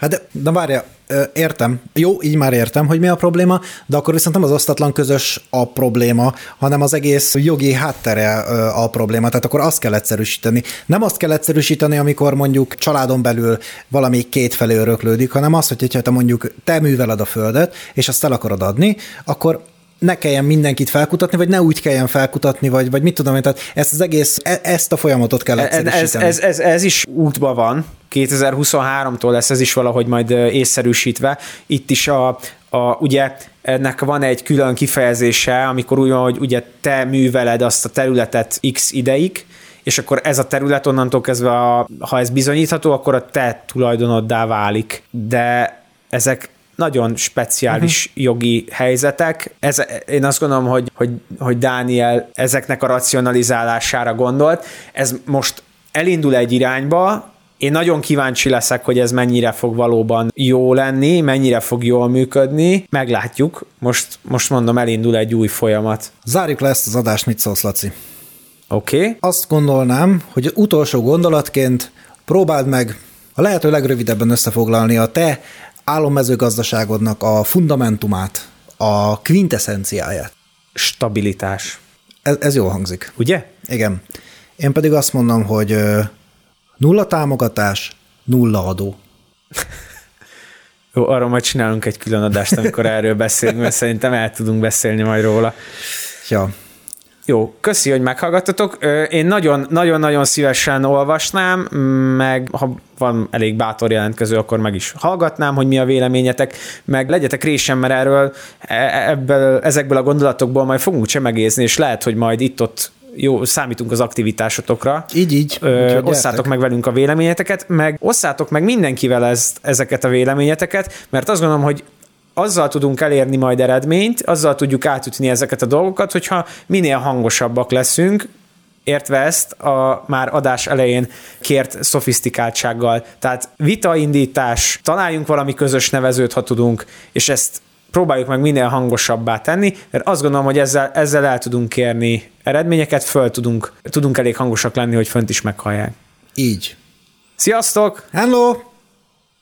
Hát de, na várja, értem. Jó, így már értem, hogy mi a probléma, de akkor viszont nem az osztatlan közös a probléma, hanem az egész jogi háttere a probléma, tehát akkor azt kell egyszerűsíteni. Nem azt kell egyszerűsíteni, amikor mondjuk családon belül valami kétfelé öröklődik, hanem az, hogyha te mondjuk te műveled a földet, és azt el akarod adni, akkor ne kelljen mindenkit felkutatni, vagy ne úgy kelljen felkutatni, vagy, vagy mit tudom én, tehát ezt az egész, e, ezt a folyamatot kell egyszerűsíteni. Ez, ez, ez, ez is útban van, kétezer-huszonháromtól lesz ez is valahogy majd észszerűsítve. Itt is a, a ugye ennek van egy külön kifejezése, amikor úgy van, hogy ugye te műveled azt a területet x ideig, és akkor ez a terület onnantól kezdve, a, ha ez bizonyítható, akkor a te tulajdonoddá válik. De ezek nagyon speciális uh-huh. jogi helyzetek. Ez, én azt gondolom, hogy, hogy, hogy Dániel ezeknek a racionalizálására gondolt. Ez most elindul egy irányba. Én nagyon kíváncsi leszek, hogy ez mennyire fog valóban jó lenni, mennyire fog jól működni. Meglátjuk. Most, most mondom, elindul egy új folyamat. Zárjuk le ezt az adást, mit szólsz, Laci? Oké. Okay. Azt gondolnám, hogy utolsó gondolatként próbáld meg a lehető legrövidebben összefoglalni a te álommezőgazdaságodnak a fundamentumát, a quintessenciáját. Stabilitás. Ez, ez jól hangzik. Ugye? Igen. Én pedig azt mondom, hogy nulla támogatás, nulla adó. Jó, arról majd csinálunk egy külön adást, amikor erről beszélünk, mert szerintem el tudunk beszélni majd róla. Ja. Jó, köszi, hogy meghallgattatok. Én nagyon-nagyon-nagyon szívesen olvasnám, meg ha van elég bátor jelentkező, akkor meg is hallgatnám, hogy mi a véleményetek, meg legyetek résem, mert erről, ebből, ezekből a gondolatokból majd fogunk csemegézni, és lehet, hogy majd itt-ott jó, számítunk az aktivitásotokra. Így, így. Ö, osszátok meg velünk a véleményeteket, meg osszátok meg mindenkivel ezt, ezeket a véleményeteket, mert azt gondolom, hogy azzal tudunk elérni majd eredményt, azzal tudjuk átütni ezeket a dolgokat, hogyha minél hangosabbak leszünk, értve ezt a már adás elején kért szofisztikáltsággal. Tehát vitaindítás, találjunk valami közös nevezőt, ha tudunk, és ezt próbáljuk meg minél hangosabbá tenni, mert azt gondolom, hogy ezzel, ezzel el tudunk érni eredményeket, föl tudunk, tudunk elég hangosak lenni, hogy fönt is meghallják. Így. Sziasztok! Hello!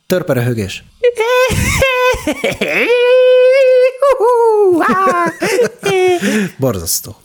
Törperehögés. Borzasztó.